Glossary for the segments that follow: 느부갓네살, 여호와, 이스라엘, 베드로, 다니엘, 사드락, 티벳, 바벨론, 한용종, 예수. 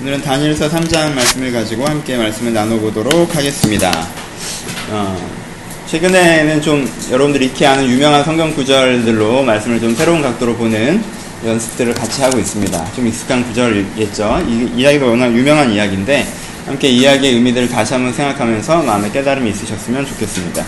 오늘은 다니엘서 3장 말씀을 가지고 함께 말씀을 나눠보도록 하겠습니다. 최근에는 좀 여러분들이 익히 아는 유명한 성경 구절들로 말씀을 좀 새로운 각도로 보는 연습들을 같이 하고 있습니다. 좀 익숙한 구절이겠죠. 이 이야기가 워낙 유명한 이야기인데 함께 이야기의 의미들을 다시 한번 생각하면서 마음의 깨달음이 있으셨으면 좋겠습니다.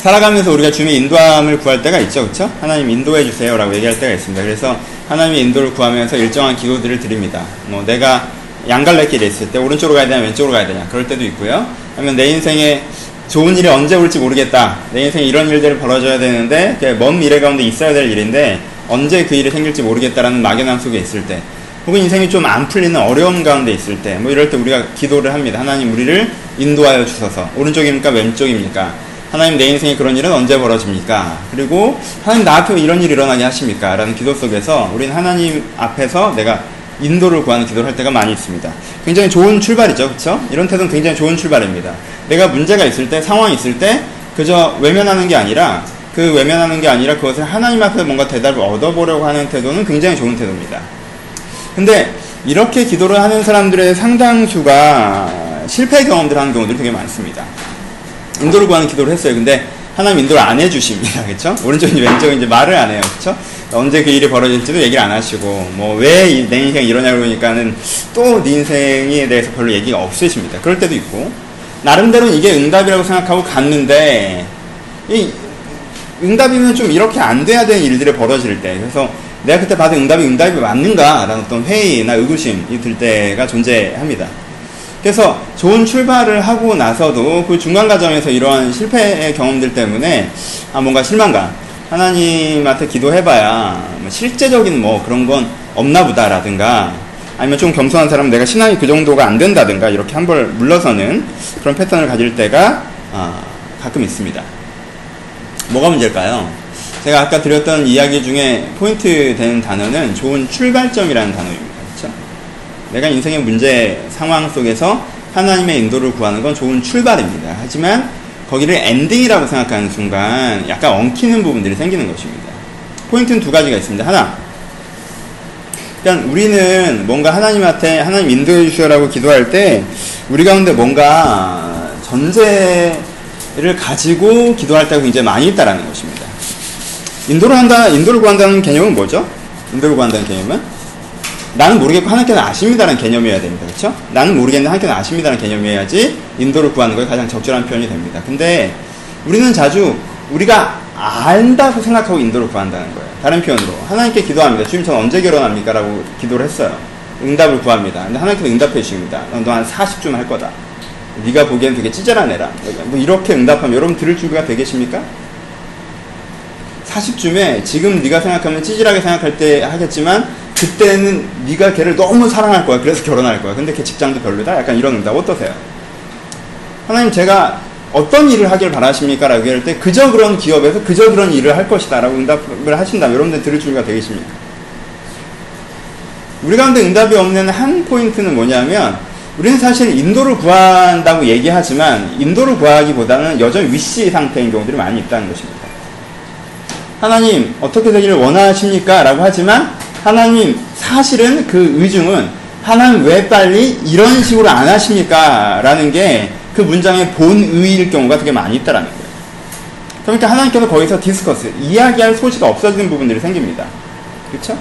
살아가면서 우리가 주님의 인도함을 구할 때가 있죠. 그렇죠? 하나님 인도해 주세요 라고 얘기할 때가 있습니다. 그래서 하나님의 인도를 구하면서 일정한 기도들을 드립니다. 뭐 내가 양갈래길에 있을 때 오른쪽으로 가야 되냐 왼쪽으로 가야 되냐 그럴 때도 있고요. 아니면 내 인생에 좋은 일이 언제 올지 모르겠다. 내 인생에 이런 일들을 벌어줘야 되는데 먼 미래 가운데 있어야 될 일인데 언제 그 일이 생길지 모르겠다라는 막연함 속에 있을 때 혹은 인생이 좀 안 풀리는 어려움 가운데 있을 때 뭐 이럴 때 우리가 기도를 합니다. 하나님 우리를 인도하여 주소서. 오른쪽입니까 왼쪽입니까? 하나님 내 인생에 그런 일은 언제 벌어집니까? 그리고 하나님 나 앞에 이런 일이 일어나게 하십니까? 라는 기도 속에서 우리는 하나님 앞에서 내가 인도를 구하는 기도를 할 때가 많이 있습니다. 굉장히 좋은 출발이죠. 그렇죠? 이런 태도는 굉장히 좋은 출발입니다. 내가 문제가 있을 때 상황이 있을 때 그저 외면하는 게 아니라 그것을 하나님 앞에서 뭔가 대답을 얻어보려고 하는 태도는 굉장히 좋은 태도입니다. 근데 이렇게 기도를 하는 사람들의 상당수가 실패 경험들을 하는 경우들이 되게 많습니다. 인도를 구하는 기도를 했어요. 근데 하나님 인도를 안 해주십니다. 그렇죠? 오른쪽인지 왼쪽인지 말을 안 해요. 그렇죠? 언제 그 일이 벌어질지도 얘기를 안 하시고 뭐 왜 내 인생이 이러냐고 그러니까는 또 네 인생에 대해서 별로 얘기가 없으십니다. 그럴 때도 있고 나름대로는 이게 응답이라고 생각하고 갔는데 이 응답이면 좀 이렇게 안 돼야 되는 일들이 벌어질 때 그래서 내가 그때 받은 응답이 맞는가라는 어떤 회의나 의구심이 들 때가 존재합니다. 그래서 좋은 출발을 하고 나서도 그 중간 과정에서 이러한 실패의 경험들 때문에 뭔가 실망감, 하나님한테 기도해봐야 실제적인 뭐 그런 건 없나 보다라든가 아니면 좀 겸손한 사람은 내가 신앙이 그 정도가 안 된다든가 이렇게 한 벌 물러서는 그런 패턴을 가질 때가 가끔 있습니다. 뭐가 문제일까요? 제가 아까 드렸던 이야기 중에 포인트 되는 단어는 좋은 출발점이라는 단어입니다. 내가 인생의 문제 상황 속에서 하나님의 인도를 구하는 건 좋은 출발입니다. 하지만 거기를 엔딩이라고 생각하는 순간 약간 엉키는 부분들이 생기는 것입니다. 포인트는 두 가지가 있습니다. 하나, 일단 우리는 뭔가 하나님한테 하나님 인도해 주시라고 기도할 때 우리 가운데 뭔가 전제를 가지고 기도할 때가 굉장히 많이 있다라는 것입니다. 인도를 구한다는 개념은 뭐죠? 인도를 구한다는 개념은? 나는 모르겠고 하나님께서 아십니다라는 개념이어야 됩니다. 그렇죠? 나는 모르겠는데 하나님께서 아십니다라는 개념이어야지 인도를 구하는 것이 가장 적절한 표현이 됩니다. 근데 우리는 자주 우리가 안다고 생각하고 인도를 구한다는 거예요. 다른 표현으로 하나님께 기도합니다. 주님 저는 언제 결혼합니까? 라고 기도를 했어요. 응답을 구합니다. 근데 하나님께서 응답해 주십니다. 너 한 40주만 할 거다. 네가 보기엔 되게 찌질한 애라. 뭐 이렇게 응답하면 여러분 들을 준비가 되겠습니까? 40주에 지금 네가 생각하면 찌질하게 생각할 때 하겠지만 그때는 네가 걔를 너무 사랑할 거야. 그래서 결혼할 거야. 근데 걔 직장도 별로다. 약간 이런 응답 어떠세요? 하나님 제가 어떤 일을 하길 바라십니까? 라고 얘기할 때 그저 그런 기업에서 그저 그런 일을 할 것이다 라고 응답을 하신다면 여러분들 들을 준비가 되겠습니까? 우리 가운데 응답이 없는 한 포인트는 뭐냐면 우리는 사실 인도를 구한다고 얘기하지만 인도를 구하기보다는 여전히 위시 상태인 경우들이 많이 있다는 것입니다. 하나님 어떻게 되기를 원하십니까? 라고 하지만 하나님 사실은 그 의중은 하나님 왜 빨리 이런 식으로 안 하십니까? 라는 게 그 문장의 본의일 경우가 되게 많이 있다라는 거예요. 그러니까 하나님께서 거기서 디스커스, 이야기할 소지가 없어지는 부분들이 생깁니다. 그렇죠?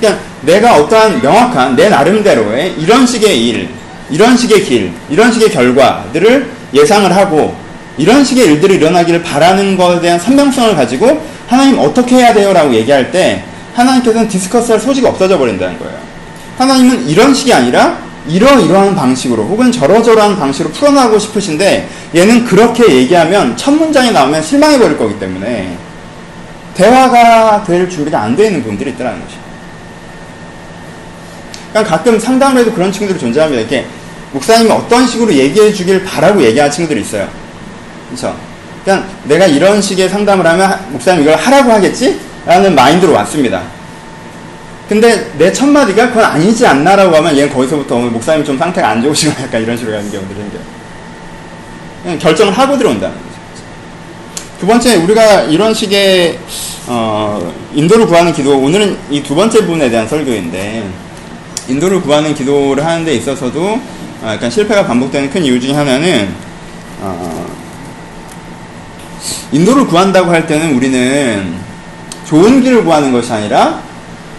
그냥 내가 어떠한 명확한 내 나름대로의 이런 식의 일, 이런 식의 길, 이런 식의 결과들을 예상을 하고 이런 식의 일들이 일어나기를 바라는 것에 대한 선명성을 가지고 하나님 어떻게 해야 돼요? 라고 얘기할 때 하나님께서는 디스커스할 소지가 없어져 버린다는 거예요. 하나님은 이런 식이 아니라 이러이러한 방식으로 혹은 저러저러한 방식으로 풀어나가고 싶으신데 얘는 그렇게 얘기하면 첫 문장이 나오면 실망해 버릴 거기 때문에 대화가 될 준비가 안 돼 있는 분들이 있다는 것이에요. 그러니까 가끔 상담을 해도 그런 친구들이 존재합니다. 이렇게 목사님이 어떤 식으로 얘기해 주길 바라고 얘기하는 친구들이 있어요. 그렇죠? 그러니까 내가 이런 식의 상담을 하면 목사님 이걸 하라고 하겠지? 라는 마인드로 왔습니다. 근데 내 첫마디가 그건 아니지 않나 라고 하면 얘는 거기서부터 목사님 좀 상태가 안 좋으시고 약간 이런 식으로 가는 경우들이 생겨요. 그냥 결정을 하고 들어온다는 거죠. 두 번째, 우리가 이런 식의 인도를 구하는 기도, 오늘은 이 두 번째 부분에 대한 설교인데 인도를 구하는 기도를 하는 데 있어서도 약간 실패가 반복되는 큰 이유 중에 하나는 인도를 구한다고 할 때는 우리는 좋은 길을 구하는 것이 아니라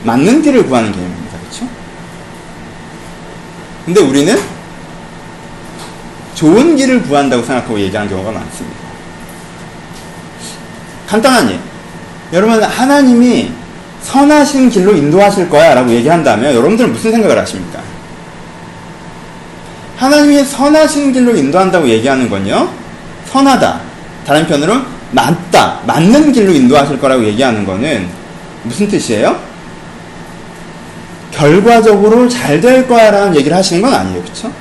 맞는 길을 구하는 개념입니다. 그렇죠? 근데 우리는 좋은 길을 구한다고 생각하고 얘기하는 경우가 많습니다. 간단한 예. 여러분, 하나님이 선하신 길로 인도하실 거야 라고 얘기한다면 여러분들은 무슨 생각을 하십니까? 하나님이 선하신 길로 인도한다고 얘기하는 건요, 선하다, 다른 편으로 맞다, 맞는 길로 인도하실 거라고 얘기하는 거는 무슨 뜻이에요? 결과적으로 잘 될 거야 라는 얘기를 하시는 건 아니에요. 그쵸?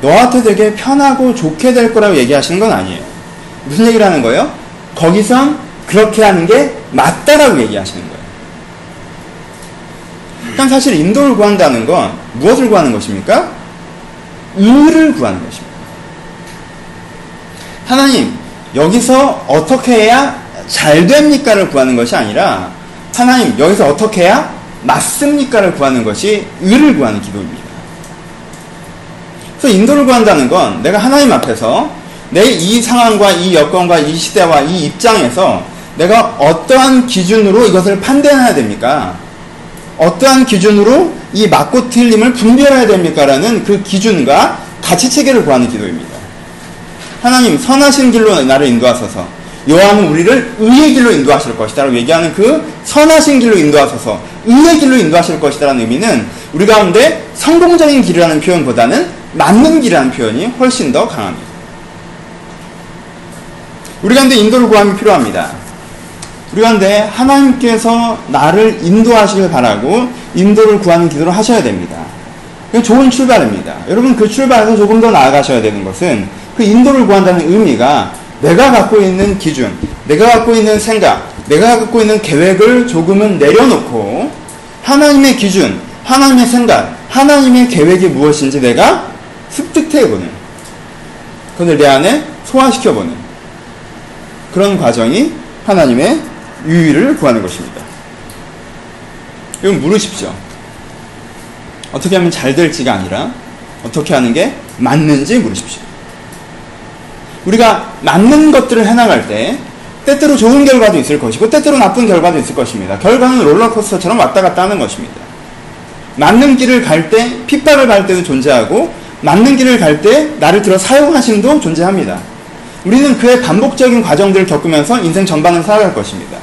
너한테 되게 편하고 좋게 될 거라고 얘기하시는 건 아니에요. 무슨 얘기를 하는 거예요? 거기선 그렇게 하는 게 맞다라고 얘기하시는 거예요. 그러니까 사실 인도를 구한다는 건 무엇을 구하는 것입니까? 의를 구하는 것입니다. 하나님, 여기서 어떻게 해야 잘 됩니까를 구하는 것이 아니라, 하나님, 여기서 어떻게 해야 맞습니까를 구하는 것이 의를 구하는 기도입니다. 그래서 인도를 구한다는 건 내가 하나님 앞에서 내 이 상황과 이 여건과 이 시대와 이 입장에서 내가 어떠한 기준으로 이것을 판단해야 됩니까? 어떠한 기준으로 이 맞고 틀림을 분별해야 됩니까? 라는 그 기준과 가치체계를 구하는 기도입니다. 하나님, 선하신 길로 나를 인도하소서. 여호와는 우리를 의의 길로 인도하실 것이다 라고 얘기하는 그 선하신 길로 인도하소서, 의의 길로 인도하실 것이다 라는 의미는 우리 가운데 성공적인 길이라는 표현보다는 맞는 길이라는 표현이 훨씬 더 강합니다. 우리 가운데 인도를 구함이 필요합니다. 우리 가운데 하나님께서 나를 인도하시길 바라고 인도를 구하는 기도를 하셔야 됩니다. 좋은 출발입니다. 여러분, 그 출발에서 조금 더 나아가셔야 되는 것은 그 인도를 구한다는 의미가 내가 갖고 있는 기준, 내가 갖고 있는 생각, 내가 갖고 있는 계획을 조금은 내려놓고 하나님의 기준, 하나님의 생각, 하나님의 계획이 무엇인지 내가 습득해보는, 그걸 내 안에 소화시켜보는 그런 과정이 하나님의 유의를 구하는 것입니다. 이건 물으십시오. 어떻게 하면 잘 될지가 아니라 어떻게 하는 게 맞는지 물으십시오. 우리가 맞는 것들을 해나갈 때 때때로 좋은 결과도 있을 것이고 때때로 나쁜 결과도 있을 것입니다. 결과는 롤러코스터처럼 왔다 갔다 하는 것입니다. 맞는 길을 갈 때 핏발을 갈 때도 존재하고, 맞는 길을 갈 때 나를 들어 사용하심도 존재합니다. 우리는 그의 반복적인 과정들을 겪으면서 인생 전반을 살아갈 것입니다.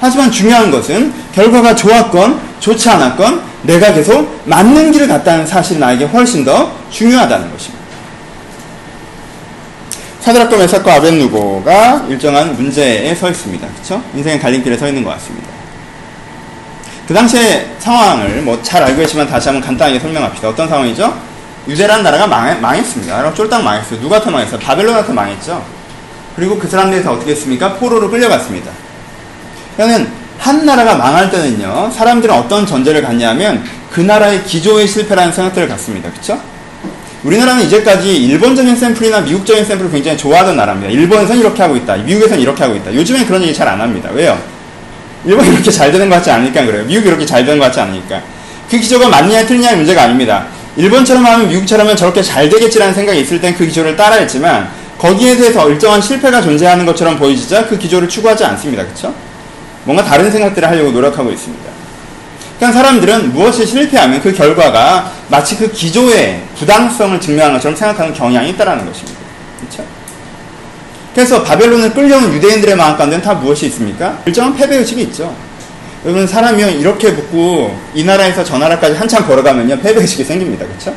하지만 중요한 것은 결과가 좋았건 좋지 않았건 내가 계속 맞는 길을 갔다는 사실이 나에게 훨씬 더 중요하다는 것입니다. 사드락과 메삭과 아벳느고가 일정한 문제에 서 있습니다. 그렇죠? 인생의 갈림길에 서 있는 것 같습니다. 그 당시의 상황을 뭐 잘 알고 계시지만 다시 한번 간단하게 설명합시다. 어떤 상황이죠? 유대라는 나라가 망했습니다. 쫄딱 망했어요. 누구한테 망했어요? 바벨론한테 망했죠. 그리고 그 사람들이 다 어떻게 했습니까? 포로로 끌려갔습니다. 그러니까 한 나라가 망할 때는요, 사람들은 어떤 전제를 갖냐면 그 나라의 기조의 실패라는 생각들을 갖습니다. 그렇죠? 우리나라는 이제까지 일본적인 샘플이나 미국적인 샘플을 굉장히 좋아하던 나라입니다. 일본에선 이렇게 하고 있다, 미국에선 이렇게 하고 있다. 요즘엔 그런 얘기 잘 안 합니다. 왜요? 일본이 이렇게 잘 되는 것 같지 않으니까 그래요. 미국이 이렇게 잘 되는 것 같지 않으니까. 그 기조가 맞느냐 틀리냐의 문제가 아닙니다. 일본처럼 하면 미국처럼 하면 저렇게 잘 되겠지라는 생각이 있을 땐 그 기조를 따라했지만 거기에 대해서 일정한 실패가 존재하는 것처럼 보이지자 그 기조를 추구하지 않습니다. 그쵸? 뭔가 다른 생각들을 하려고 노력하고 있습니다. 그러니까 사람들은 무엇이 실패하면 그 결과가 마치 그 기조의 부당성을 증명하는 것처럼 생각하는 경향이 있다는 것입니다. 그쵸? 그래서 바벨론을 끌려온 유대인들의 마음 가운데는 다 무엇이 있습니까? 일정한 패배의식이 있죠. 여러분, 사람이요, 이렇게 붙고 이 나라에서 저 나라까지 한참 걸어가면요, 패배의식이 생깁니다. 그쵸?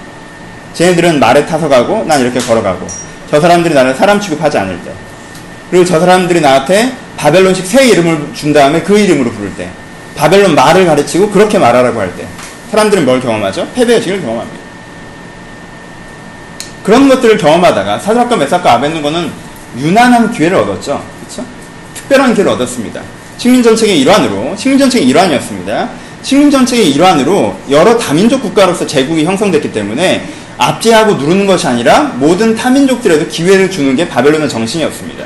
쟤네들은 말에 타서 가고 난 이렇게 걸어가고, 저 사람들이 나를 사람 취급하지 않을 때, 그리고 저 사람들이 나한테 바벨론식 새 이름을 준 다음에 그 이름으로 부를 때, 바벨론 말을 가르치고 그렇게 말하라고 할 때, 사람들은 뭘 경험하죠? 패배의식을 경험합니다. 그런 것들을 경험하다가 사드락과 메삭과 아벳느고는 유난한 기회를 얻었죠. 그쵸? 특별한 기회를 얻었습니다. 식민정책의 일환이었습니다. 식민정책의 일환으로 여러 다민족 국가로서 제국이 형성됐기 때문에 압제하고 누르는 것이 아니라 모든 타민족들에도 기회를 주는 게 바벨론의 정신이었습니다.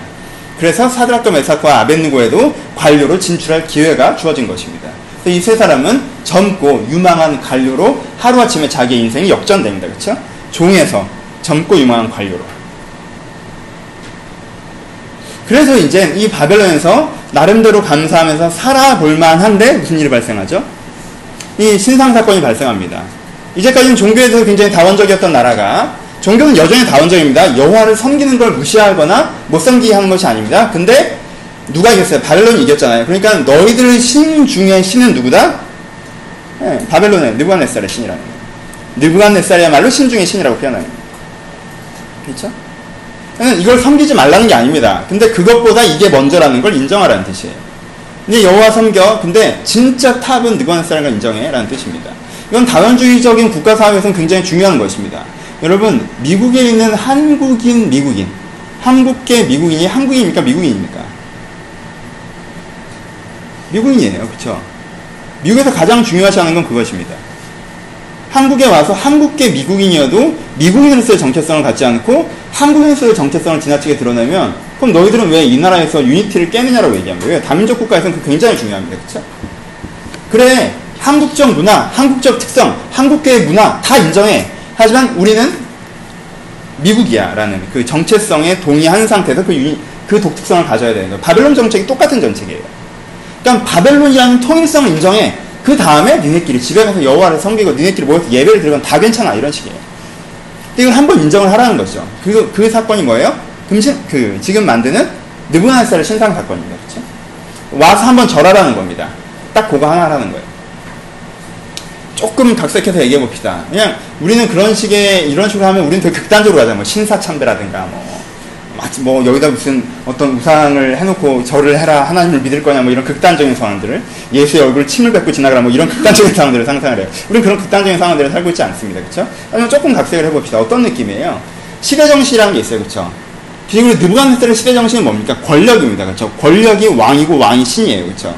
그래서 사드락과 메삭과 아벳느고에도 관료로 진출할 기회가 주어진 것입니다. 이 세 사람은 젊고 유망한 관료로 하루아침에 자기 인생이 역전됩니다. 그렇죠? 종에서 젊고 유망한 관료로. 그래서 이제 이 바벨론에서 나름대로 감사하면서 살아볼만 한데 무슨 일이 발생하죠? 이 신상사건이 발생합니다. 이제까지는 종교에 대해서 굉장히 다원적이었던 나라가, 종교는 여전히 다원적입니다. 여호와를 섬기는 걸 무시하거나 못 섬기게 하는 것이 아닙니다. 근데 누가 이겼어요? 바벨론이 이겼잖아요. 그러니까 너희들 신 중에 신은 누구다? 네, 바벨론의 느부갓네살의 신이라는 거예요. 느부갓네살이야말로 신 중에 신이라고 표현하는 거예요. 그렇죠? 이걸 섬기지 말라는 게 아닙니다. 근데 그것보다 이게 먼저라는 걸 인정하라는 뜻이에요. 근데 여호와 섬겨. 근데 진짜 탑은 느부갓네살인 걸 인정해 라는 뜻입니다. 이건 다원주의적인 국가사회에서는 굉장히 중요한 것입니다. 여러분, 미국에 있는 한국인 미국인, 한국계 미국인이 한국인입니까? 미국인입니까? 미국인이에요. 그렇죠? 미국에서 가장 중요시하는 건 그것입니다. 한국에 와서 한국계 미국인이어도 미국인으로서의 정체성을 갖지 않고 한국인으로서의 정체성을 지나치게 드러내면, 그럼 너희들은 왜 이 나라에서 유니티를 깨느냐라고 얘기합니다. 왜? 다민족 국가에서는 그게 굉장히 중요합니다. 그렇죠? 그래, 한국적 문화, 한국적 특성, 한국계의 문화 다 인정해. 하지만 우리는 미국이야 라는 그 정체성에 동의한 상태에서 그 독특성을 가져야 되는 거예요. 바벨론 정책이 똑같은 정책이에요. 그러니까 바벨론이라는 통일성을 인정해. 그 다음에 니네끼리 집에 가서 여호와를 섬기고 니네끼리 모여서 예배를 드리면 다 괜찮아, 이런 식이에요. 이걸 한번 인정을 하라는 거죠. 그 사건이 뭐예요? 지금 만드는 느부갓네살의 신상 사건입니다. 그렇죠? 와서 한번 절하라는 겁니다. 딱 그거 하나 하라는 거예요. 조금 각색해서 얘기해 봅시다. 그냥 우리는 그런 식의, 이런 식으로 하면 우리는 되게 극단적으로 가잖아요. 뭐 신사참배라든가 뭐 여기다 무슨 어떤 우상을 해놓고 절을 해라, 하나님을 믿을 거냐, 뭐 이런 극단적인 상황들을, 예수의 얼굴 침을 뱉고 지나가라, 뭐 이런 극단적인 상황들을 상상을 해요. 우리는 그런 극단적인 상황들을 살고 있지 않습니다. 그렇죠? 그럼 조금 각색을 해봅시다. 어떤 느낌이에요? 시대정신이라는 게 있어요. 그렇죠? 비밀로 느부갓네살의 시대정신은 뭡니까? 권력입니다. 그렇죠? 권력이 왕이고 왕이 신이에요. 그렇죠?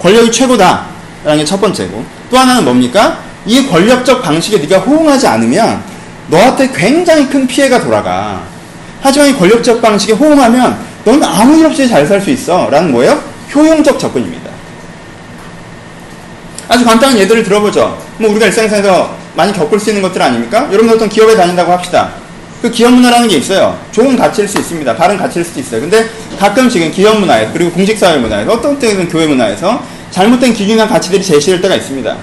권력이 최고다 라는 게 첫 번째고, 또 하나는 뭡니까? 이 권력적 방식에 네가 호응하지 않으면 너한테 굉장히 큰 피해가 돌아가. 하지만 이 권력적 방식에 호응하면 넌 아무 일 없이 잘 살 수 있어 라는 거예요. 효용적 접근입니다. 아주 간단한 예들을 들어보죠. 뭐 우리가 일상생활에서 많이 겪을 수 있는 것들 아닙니까? 여러분들 어떤 기업에 다닌다고 합시다. 그 기업 문화라는 게 있어요. 좋은 가치일 수 있습니다. 다른 가치일 수도 있어요. 근데 가끔 지금 기업 문화에서, 그리고 공직사회 문화에서, 어떤 때는 교회 문화에서 잘못된 기준이나 가치들이 제시될 때가 있습니다.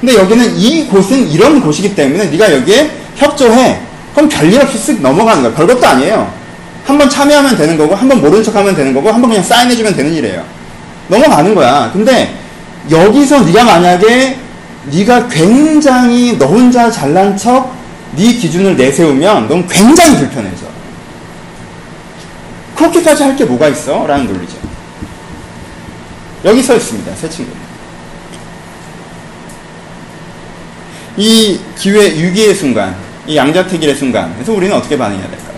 근데 여기는, 이곳은 이런 곳이기 때문에 네가 여기에 협조해. 그럼 별일 없이 쓱 넘어가는 거예요. 별것도 아니에요. 한번 참여하면 되는 거고, 한번 모른 척하면 되는 거고, 한번 그냥 사인해주면 되는 일이에요. 넘어가는 거야. 근데 여기서 네가 만약에 네가 굉장히 너 혼자 잘난 척 네 기준을 내세우면 넌 굉장히 불편해져. 그렇게까지 할 게 뭐가 있어? 라는 논리죠. 여기 서 있습니다. 새 친구. 이 기회, 위기의 순간, 이 양자택일의 순간, 그래서 우리는 어떻게 반응해야 될까요?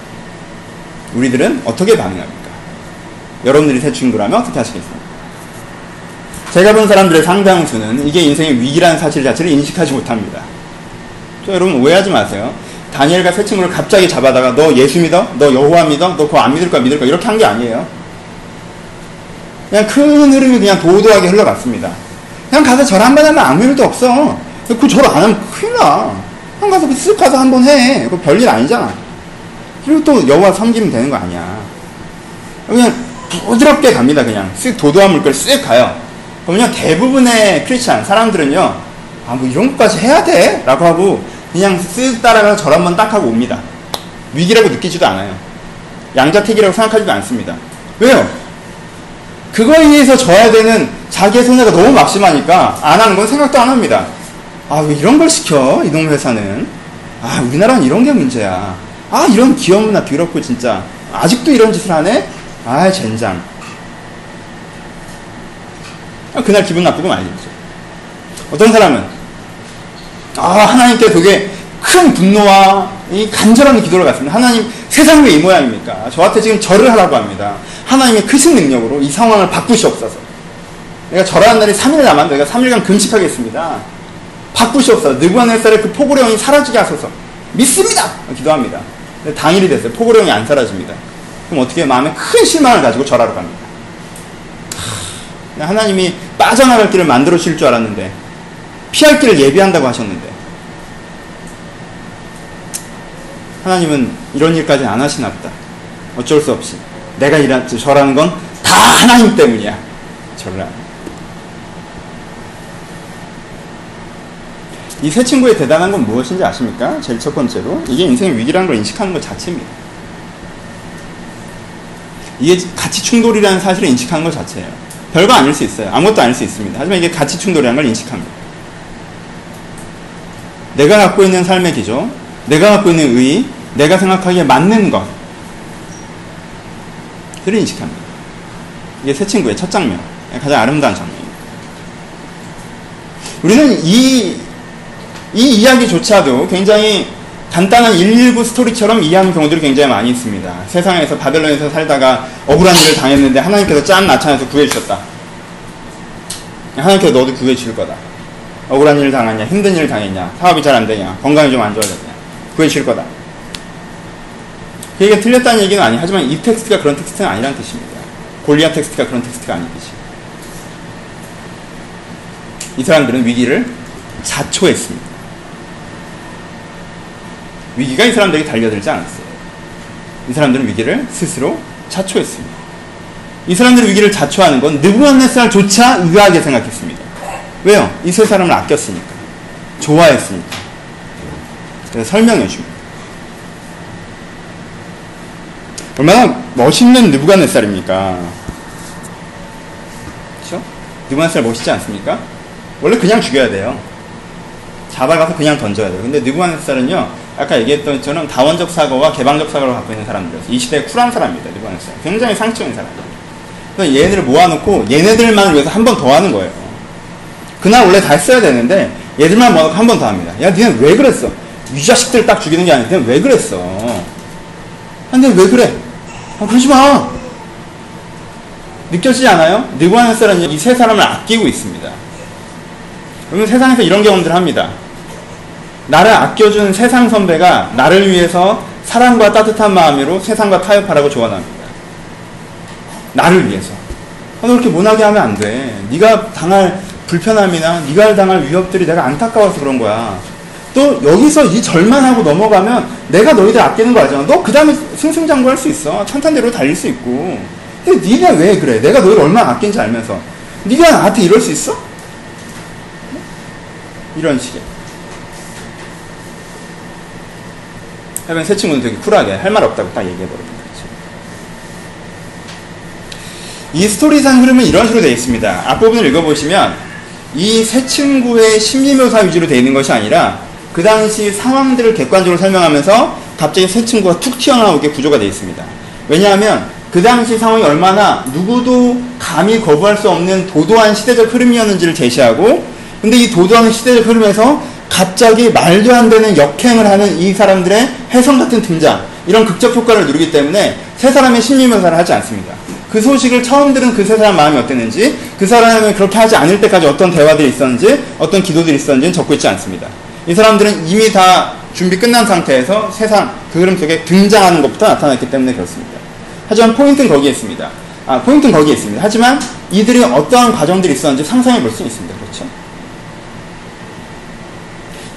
우리들은 어떻게 반응합니까? 여러분들이 새 친구라면 어떻게 하시겠습니까? 제가 본 사람들의 상당수는 이게 인생의 위기라는 사실 자체를 인식하지 못합니다. 저 여러분 오해하지 마세요. 다니엘과 새 친구를 갑자기 잡아다가 너 예수 믿어? 너 여호와 믿어? 너 그거 안 믿을 거야, 믿을 거야, 이렇게 한 게 아니에요. 그냥 큰 흐름이 그냥 도도하게 흘러갔습니다. 그냥 가서 절 한 번 하면 아무 일도 없어. 그 절 안 하면 큰일 나. 그냥 가서 쓱 가서 한 번 해. 그거 별일 아니잖아. 그리고 또 여호와 섬기면 되는 거 아니야. 그냥 부드럽게 갑니다. 그냥 쓱 도도한 물결 쓱 가요. 그러면 대부분의 크리스찬 사람들은요, 아, 뭐 이런 것까지 해야 돼? 라고 하고 그냥 쓱 따라가서 절 한 번 딱 하고 옵니다. 위기라고 느끼지도 않아요. 양자택이라고 생각하지도 않습니다. 왜요? 그거에 의해서 져야 되는 자기의 손해가 너무 막심하니까 안 하는 건 생각도 안 합니다. 아, 왜 이런 걸 시켜? 이놈 회사는. 아, 우리나라는 이런 게 문제야. 아, 이런 기업 문화 더럽고 진짜. 아직도 이런 짓을 하네? 아, 젠장. 아, 그날 기분 나쁘고 많이 들죠. 어떤 사람은, 아, 하나님께 되게 큰 분노와 이 간절한 기도를 갖습니다. 하나님, 세상 왜 이 모양입니까? 저한테 지금 절을 하라고 합니다. 하나님의 크신 능력으로 이 상황을 바꾸시옵소서. 내가 절하는 날이 3일 남았는데 내가 3일간 금식하겠습니다. 바꾸시옵소서. 느부갓네살의 그 포고령이 사라지게 하소서. 믿습니다! 기도합니다. 근데 당일이 됐어요. 포고령이 안 사라집니다. 그럼 어떻게 마음에 큰 실망을 가지고 절하러 갑니다. 하나님이 빠져나갈 길을 만들어 주실 줄 알았는데 피할 길을 예비한다고 하셨는데 하나님은 이런 일까지는 안 하시나 보다. 어쩔 수 없이 내가 저라는 건 다 하나님 때문이야. 이 세 친구의 대단한 건 무엇인지 아십니까? 제일 첫 번째로 이게 인생의 위기라는 걸 인식하는 것 자체입니다. 이게 가치 충돌이라는 사실을 인식하는 것 자체예요. 별거 아닐 수 있어요. 아무것도 아닐 수 있습니다. 하지만 이게 가치 충돌이라는 걸 인식합니다. 내가 갖고 있는 삶의 기조, 내가 갖고 있는 의의, 내가 생각하기에 맞는 것을 인식합니다. 이게 세 친구의 첫 장면, 가장 아름다운 장면입니다. 우리는 이 이야기조차도 굉장히 간단한 119 스토리처럼 이해하는 경우들이 굉장히 많이 있습니다. 세상에서 바벨론에서 살다가 억울한 일을 당했는데 하나님께서 짠 나타나서 구해주셨다. 하나님께서 너도 구해줄 거다. 억울한 일을 당하냐, 힘든 일을 당했냐, 사업이 잘 안되냐, 건강이 좀 안 좋아졌냐, 구해줄 거다. 그 얘기가 틀렸다는 얘기는 아니에요. 하지만 이 텍스트가 그런 텍스트는 아니란 뜻입니다. 골리앗 텍스트가 그런 텍스트가 아닌 뜻이에요. 이 사람들은 위기를 자초했습니다. 위기가 이 사람들에게 달려들지 않았어요. 이 사람들은 위기를 스스로 자초했습니다. 이 사람들이 위기를 자초하는 건 느부갓네살조차 의아하게 생각했습니다. 왜요? 이 세 사람을 아꼈으니까, 좋아했으니까. 그래서 설명해 줍니다. 얼마나 멋있는 느부갓네살입니까? 그렇죠? 느부갓네살 멋있지 않습니까? 원래 그냥 죽여야 돼요. 잡아가서 그냥 던져야 돼요. 근데 느부갓네살은요, 아까 얘기했던 것처럼 다원적 사고와 개방적 사고를 갖고 있는 사람들이었어요. 이 시대의 쿨한 사람입니다. 느부갓네살 굉장히 상투적인 사람이에요. 그래서 얘네를 모아놓고 얘네들만 위해서 한 번 더 하는 거예요. 그날 원래 다 했어야 되는데 얘들만 모아놓고 한 번 더 합니다. 야, 니네 왜 그랬어? 이 자식들 딱 죽이는 게 아닌데 왜 그랬어? 아, 니네 왜 그래? 아, 그러지 마. 느껴지지 않아요? 느부갓네살은 이 세 사람을 아끼고 있습니다. 여러분, 세상에서 이런 경험들을 합니다. 나를 아껴준 세상 선배가 나를 위해서 사랑과 따뜻한 마음으로 세상과 타협하라고 조언합니다. 나를 위해서. 아, 너 그렇게 모나게 하면 안 돼. 네가 당할 불편함이나 네가 당할 위협들이 내가 안타까워서 그런 거야. 또 여기서 이 절만 하고 넘어가면 내가 너희들 아끼는 거 알잖아. 너 그 다음에 승승장구할 수 있어. 천탄대로 달릴 수 있고. 근데 네가 왜 그래? 내가 너희를 얼마나 아낀지 알면서 네가 나한테 이럴 수 있어? 이런 식의. 하여간 세 친구는 되게 쿨하게 할 말 없다고 딱 얘기해버립니다. 이 스토리상 흐름은 이런 식으로 되어 있습니다. 앞부분을 읽어보시면 이 세 친구의 심리묘사 위주로 되어 있는 것이 아니라 그 당시 상황들을 객관적으로 설명하면서 갑자기 세 친구가 툭 튀어나오게 구조가 되어 있습니다. 왜냐하면 그 당시 상황이 얼마나 누구도 감히 거부할 수 없는 도도한 시대적 흐름이었는지를 제시하고, 근데 이 도도한 시대적 흐름에서 갑자기 말도 안 되는 역행을 하는 이 사람들의 해성 같은 등장, 이런 극적 효과를 누리기 때문에 세 사람의 심리묘사를 하지 않습니다. 그 소식을 처음 들은 그 세 사람 마음이 어땠는지, 그 사람이 그렇게 하지 않을 때까지 어떤 대화들이 있었는지, 어떤 기도들이 있었는지는 적고 있지 않습니다. 이 사람들은 이미 다 준비 끝난 상태에서 세상, 그 흐름 속에 등장하는 것부터 나타났기 때문에 그렇습니다. 하지만 포인트는 거기에 있습니다. 하지만 이들이 어떠한 과정들이 있었는지 상상해 볼 수 있습니다. 그렇죠?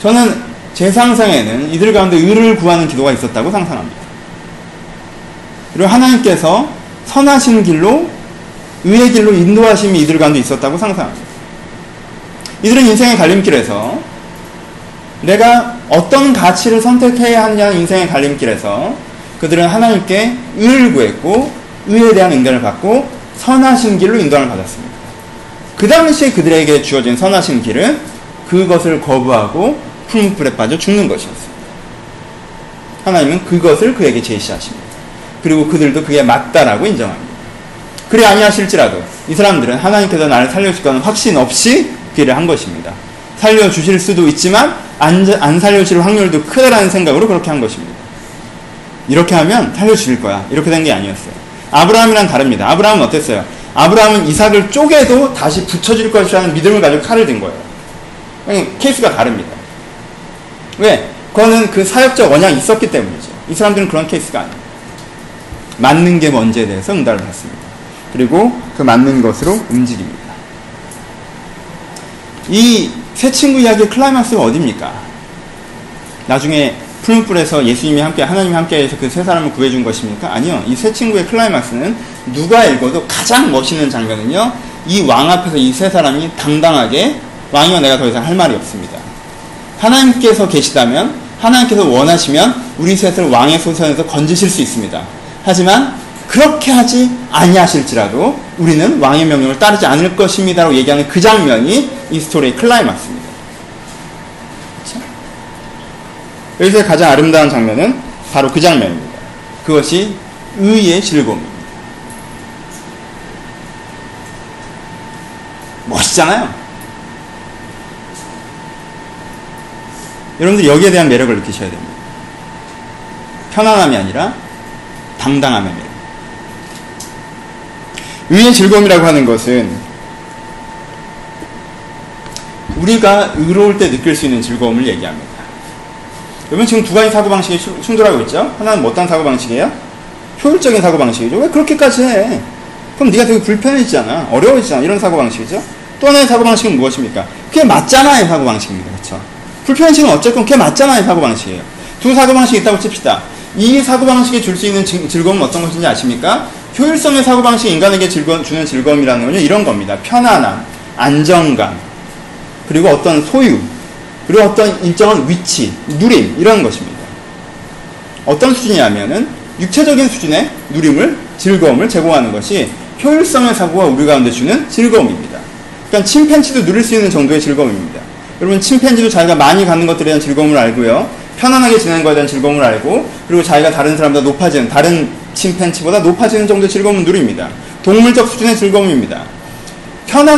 저는 제 상상에는 이들 가운데 의를 구하는 기도가 있었다고 상상합니다. 그리고 하나님께서 선하신 길로, 의의 길로 인도하심이 이들 가운데 있었다고 상상합니다. 이들은 인생의 갈림길에서 내가 어떤 가치를 선택해야 하느냐는 인생의 갈림길에서 그들은 하나님께 의를 구했고, 의에 대한 응답을 받고, 선하신 길로 인도함을 받았습니다. 그 당시에 그들에게 주어진 선하신 길은 그것을 거부하고 풀무불에 빠져 죽는 것이었습니다. 하나님은 그것을 그에게 제시하십니다. 그리고 그들도 그게 맞다라고 인정합니다. 그래 아니하실지라도 이 사람들은 하나님께서 나를 살려줄 거는 확신 없이 그 일을 한 것입니다. 살려주실 수도 있지만 안 살려주실 확률도 크다라는 생각으로 그렇게 한 것입니다. 이렇게 하면 살려주실 거야, 이렇게 된 게 아니었어요. 아브라함이랑 다릅니다. 아브라함은 어땠어요? 아브라함은 이삭을 쪼개도 다시 붙여줄 것이라는 믿음을 가지고 칼을 든 거예요. 케이스가 다릅니다. 왜? 그거는 그 사역적 언약이 있었기 때문이죠. 이 사람들은 그런 케이스가 아니에요. 맞는 게 뭔지에 대해서 응답을 받습니다. 그리고 그 맞는 것으로 움직입니다. 이 세 친구 이야기의 클라이막스가 어디입니까? 나중에 푸른불에서 예수님이 함께, 하나님이 함께해서 그 세 사람을 구해준 것입니까? 아니요. 이 세 친구의 클라이막스는 누가 읽어도 가장 멋있는 장면은요, 이 왕 앞에서 이 세 사람이 당당하게 왕이여 내가 더 이상 할 말이 없습니다. 하나님께서 계시다면, 하나님께서 원하시면 우리 셋을 왕의 손에서 건지실 수 있습니다. 하지만 그렇게 하지 아니하실지라도 우리는 왕의 명령을 따르지 않을 것입니다 라고 얘기하는 그 장면이 이 스토리의 클라이막스입니다. 그렇죠? 여기서 가장 아름다운 장면은 바로 그 장면입니다. 그것이 의의 즐거움입니다. 멋있잖아요. 여러분들 여기에 대한 매력을 느끼셔야 됩니다. 편안함이 아니라 당당함의 매력. 의의 즐거움이라고 하는 것은 우리가 의로울 때 느낄 수 있는 즐거움을 얘기합니다. 여러분 지금 두 가지 사고방식이 충돌하고 있죠? 하나는 어떤 사고방식이에요? 효율적인 사고방식이죠. 왜 그렇게까지 해? 그럼 네가 되게 불편해지잖아. 어려워지잖아. 이런 사고방식이죠. 또 하나의 사고방식은 무엇입니까? 그게 맞잖아의 사고방식입니다. 그렇죠? 불편해지는 어쨌건 그게 맞잖아의 사고방식이에요. 두 사고방식이 있다고 칩시다. 이 사고방식이 줄 수 있는 즐거움은 어떤 것인지 아십니까? 효율성의 사고방식이 인간에게 주는 즐거움이라는 건요, 이런 겁니다. 편안함, 안정감, 그리고 어떤 소유, 그리고 어떤 일정한 위치, 누림, 이런 것입니다. 어떤 수준이냐면은 육체적인 수준의 누림을, 즐거움을 제공하는 것이 효율성의 사고가 우리 가운데 주는 즐거움입니다. 그러니까 침팬지도 누릴 수 있는 정도의 즐거움입니다. 여러분 침팬지도 자기가 많이 갖는 것들에 대한 즐거움을 알고요, 편안하게 지내는 것에 대한 즐거움을 알고, 그리고 자기가 다른 사람보다 높아지는, 다른 침팬지보다 높아지는 정도의 즐거움을 누립니다. 동물적 수준의 즐거움입니다.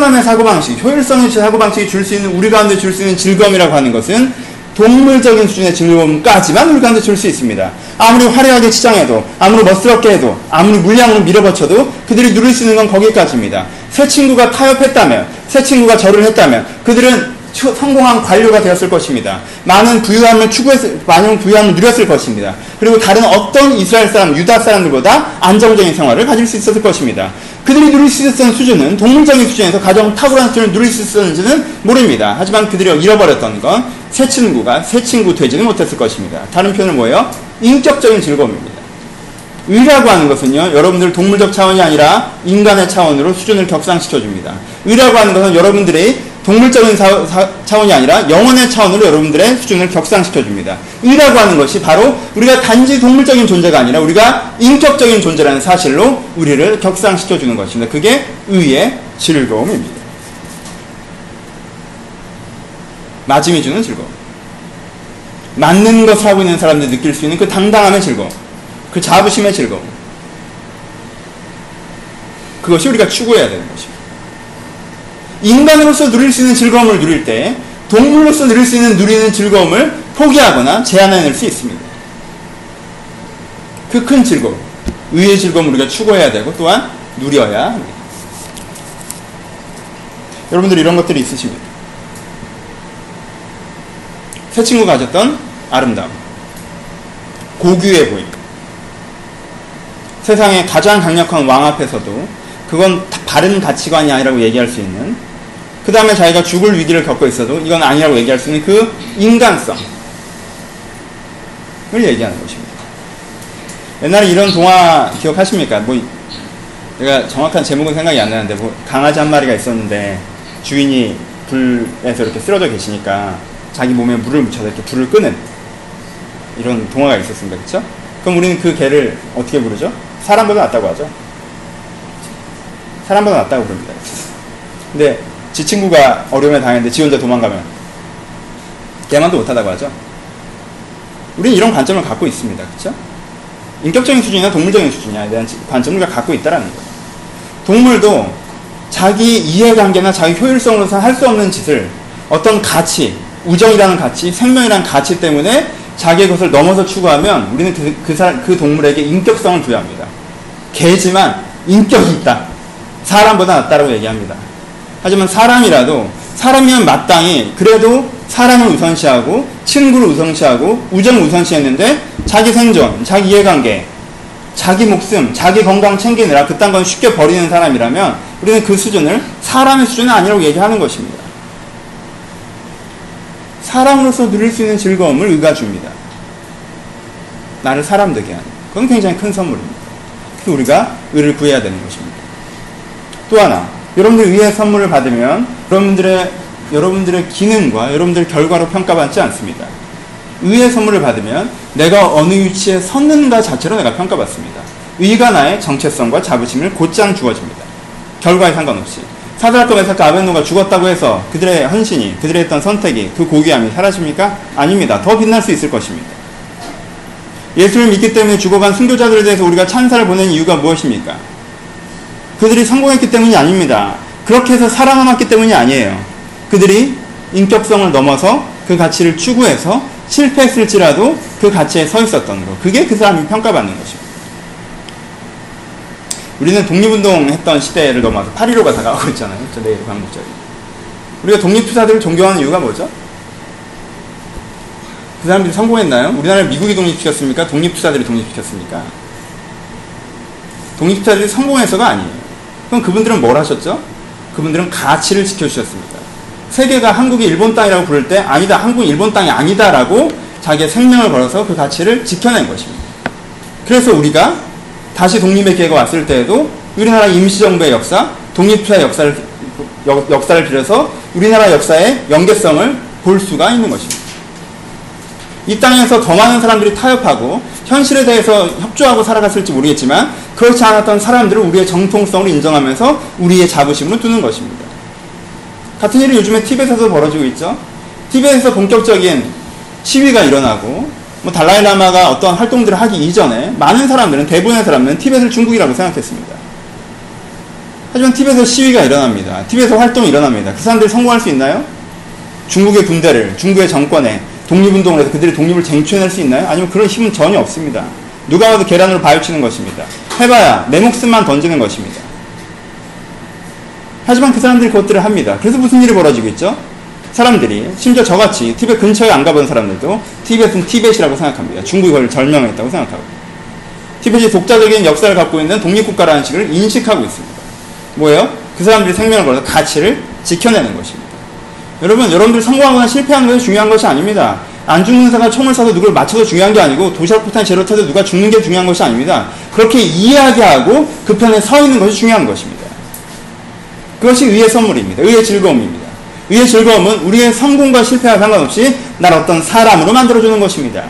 편안함의 사고방식, 효율성의 사고방식이 줄 수 있는, 우리 가운데 줄 수 있는 즐거움이라고 하는 것은 동물적인 수준의 즐거움까지만 우리 가운데 줄 수 있습니다. 아무리 화려하게 치장해도, 아무리 멋스럽게 해도, 아무리 물량으로 밀어버쳐도 그들이 누릴 수 있는 건 거기까지입니다. 새 친구가 타협했다면, 새 친구가 절을 했다면 그들은 성공한 관료가 되었을 것입니다. 많은 부유함을 누렸을 것입니다. 그리고 다른 어떤 이스라엘 사람, 유다 사람들보다 안정적인 생활을 가질 수 있었을 것입니다. 그들이 누릴 수 있었던 수준은, 동물적인 수준에서 가장 탁월한 수준을 누릴 수 있었는지는 모릅니다. 하지만 그들이 잃어버렸던 건 새 친구가 새 친구 되지는 못했을 것입니다. 다른 표현은 뭐예요? 인격적인 즐거움입니다. 의라고 하는 것은요, 여러분들 동물적 차원이 아니라 인간의 차원으로 수준을 격상시켜줍니다. 의라고 하는 것은 여러분들의 동물적인 차원이 아니라 영혼의 차원으로 여러분들의 수준을 격상시켜줍니다. 의라고 하는 것이 바로 우리가 단지 동물적인 존재가 아니라 우리가 인격적인 존재라는 사실로 우리를 격상시켜주는 것입니다. 그게 의의 즐거움입니다. 맞음이 주는 즐거움. 맞는 것을 하고 있는 사람들이 느낄 수 있는 그 당당함의 즐거움. 그 자부심의 즐거움. 그것이 우리가 추구해야 되는 것입니다. 인간으로서 누릴 수 있는 즐거움을 누릴 때 동물로서 누릴 수 있는 누리는 즐거움을 포기하거나 제한해낼 수 있습니다. 그 큰 즐거움, 의의 즐거움을 우리가 추구해야 되고 또한 누려야 합니다. 여러분들 이런 것들이 있으십니까? 새 친구가 가졌던 아름다움, 고귀해 보임, 세상의 가장 강력한 왕 앞에서도 그건 바른 가치관이 아니라고 얘기할 수 있는, 그 다음에 자기가 죽을 위기를 겪고 있어도 이건 아니라고 얘기할 수 있는 그 인간성을 얘기하는 것입니다. 옛날에 이런 동화 기억하십니까? 내가 정확한 제목은 생각이 안 나는데, 강아지 한 마리가 있었는데 주인이 불에서 이렇게 쓰러져 계시니까 자기 몸에 물을 묻혀서 이렇게 불을 끄는 이런 동화가 있었습니다. 그렇죠? 그럼 우리는 그 개를 어떻게 부르죠? 사람보다 낫다고 하죠. 사람보다 낫다고 부릅니다. 근데 지 친구가 어려움에 당했는데 지 혼자 도망가면 걔만도 못하다고 하죠. 우리는 이런 관점을 갖고 있습니다. 그렇죠? 인격적인 수준이나 동물적인 수준이냐에 대한 관점을 우리가 갖고 있다라는 거예요. 동물도 자기 이해관계나 자기 효율성으로서 할 수 없는 짓을 어떤 가치, 우정이라는 가치, 생명이라는 가치 때문에 자기의 것을 넘어서 추구하면 우리는 그 동물에게 인격성을 부여합니다. 개지만 인격이 있다, 사람보다 낫다라고 얘기합니다. 하지만 사람이라도, 사람이면 마땅히, 그래도 사람을 우선시하고 친구를 우선시하고 우정을 우선시했는데 자기 생존, 자기 이해관계, 자기 목숨, 자기 건강 챙기느라 그딴 건 쉽게 버리는 사람이라면 우리는 그 수준을 사람의 수준은 아니라고 얘기하는 것입니다. 사람으로서 누릴 수 있는 즐거움을 그가 줍니다. 나를 사람 되게 하는. 그건 굉장히 큰 선물입니다. 그래서 우리가 의를 구해야 되는 것입니다. 또 하나, 여러분들 의의 선물을 받으면 여러분들의 기능과 여러분들의 결과로 평가받지 않습니다. 의의 선물을 받으면 내가 어느 위치에 섰는가 자체로 내가 평가받습니다. 의가 나의 정체성과 자부심을 곧장 주어집니다. 결과에 상관없이. 사드락과 메삭과 아벳노가 죽었다고 해서 그들의 헌신이, 그들의 했던 선택이, 그 고귀함이 사라집니까? 아닙니다. 더 빛날 수 있을 것입니다. 예수를 믿기 때문에 죽어간 순교자들에 대해서 우리가 찬사를 보낸 이유가 무엇입니까? 그들이 성공했기 때문이 아닙니다. 그렇게 해서 살아남았기 때문이 아니에요. 그들이 인격성을 넘어서 그 가치를 추구해서 실패했을지라도 그 가치에 서 있었던 것, 그게 그 사람이 평가받는 것입니다. 우리는 독립운동 했던 시대를 넘어서 8.15가 다가오고 있잖아요. 저 내일 반복적인. 우리가 독립투사들을 존경하는 이유가 뭐죠? 그 사람들이 성공했나요? 우리나라를 미국이 독립시켰습니까? 독립투사들이 독립시켰습니까? 독립투사들이 성공해서가 아니에요. 그럼 그분들은 뭘 하셨죠? 그분들은 가치를 지켜주셨습니다. 세계가 한국이 일본 땅이라고 부를 때 아니다, 한국이 일본 땅이 아니다 라고 자기의 생명을 걸어서 그 가치를 지켜낸 것입니다. 그래서 우리가 다시 독립의 기회가 왔을 때에도 우리나라 임시정부의 역사, 독립투사의 역사를 빌어서 우리나라 역사의 연계성을 볼 수가 있는 것입니다. 이 땅에서 더 많은 사람들이 타협하고 현실에 대해서 협조하고 살아갔을지 모르겠지만 그렇지 않았던 사람들을 우리의 정통성을 인정하면서 우리의 자부심으로 두는 것입니다. 같은 일이 요즘에 티벳에서 벌어지고 있죠. 티벳에서 본격적인 시위가 일어나고 달라이라마가 어떤 활동들을 하기 이전에 많은 사람들은, 대부분의 사람들은 티벳을 중국이라고 생각했습니다. 하지만 티벳에서 시위가 일어납니다. 티벳에서 활동이 일어납니다. 그 사람들이 성공할 수 있나요? 중국의 군대를, 중국의 정권에 독립운동을 해서 그들이 독립을 쟁취해낼 수 있나요? 아니면 그런 힘은 전혀 없습니다. 누가 와도 계란으로 바위치는 것입니다. 해봐야 내 목숨만 던지는 것입니다. 하지만 그 사람들이 그것들을 합니다. 그래서 무슨 일이 벌어지고 있죠? 사람들이, 심지어 저같이 티벳 근처에 안 가본 사람들도 티벳은 티벳이라고 생각합니다. 중국이 그걸 절명했다고 생각하고, 티벳이 독자적인 역사를 갖고 있는 독립국가라는 식을 인식하고 있습니다. 뭐예요? 그 사람들이 생명을 걸어서 가치를 지켜내는 것입니다. 여러분, 여러분들이 성공하거나 실패하는 것이 중요한 것이 아닙니다. 안 죽는 사가 총을 쏴서 누굴 맞춰서 중요한 게 아니고, 도시락 포탄이 제로 타도 누가 죽는 게 중요한 것이 아닙니다. 그렇게 이야기하고 그 편에 서 있는 것이 중요한 것입니다. 그것이 의의 선물입니다. 의의 즐거움입니다. 의의 즐거움은 우리의 성공과 실패와 상관없이 날 어떤 사람으로 만들어주는 것입니다.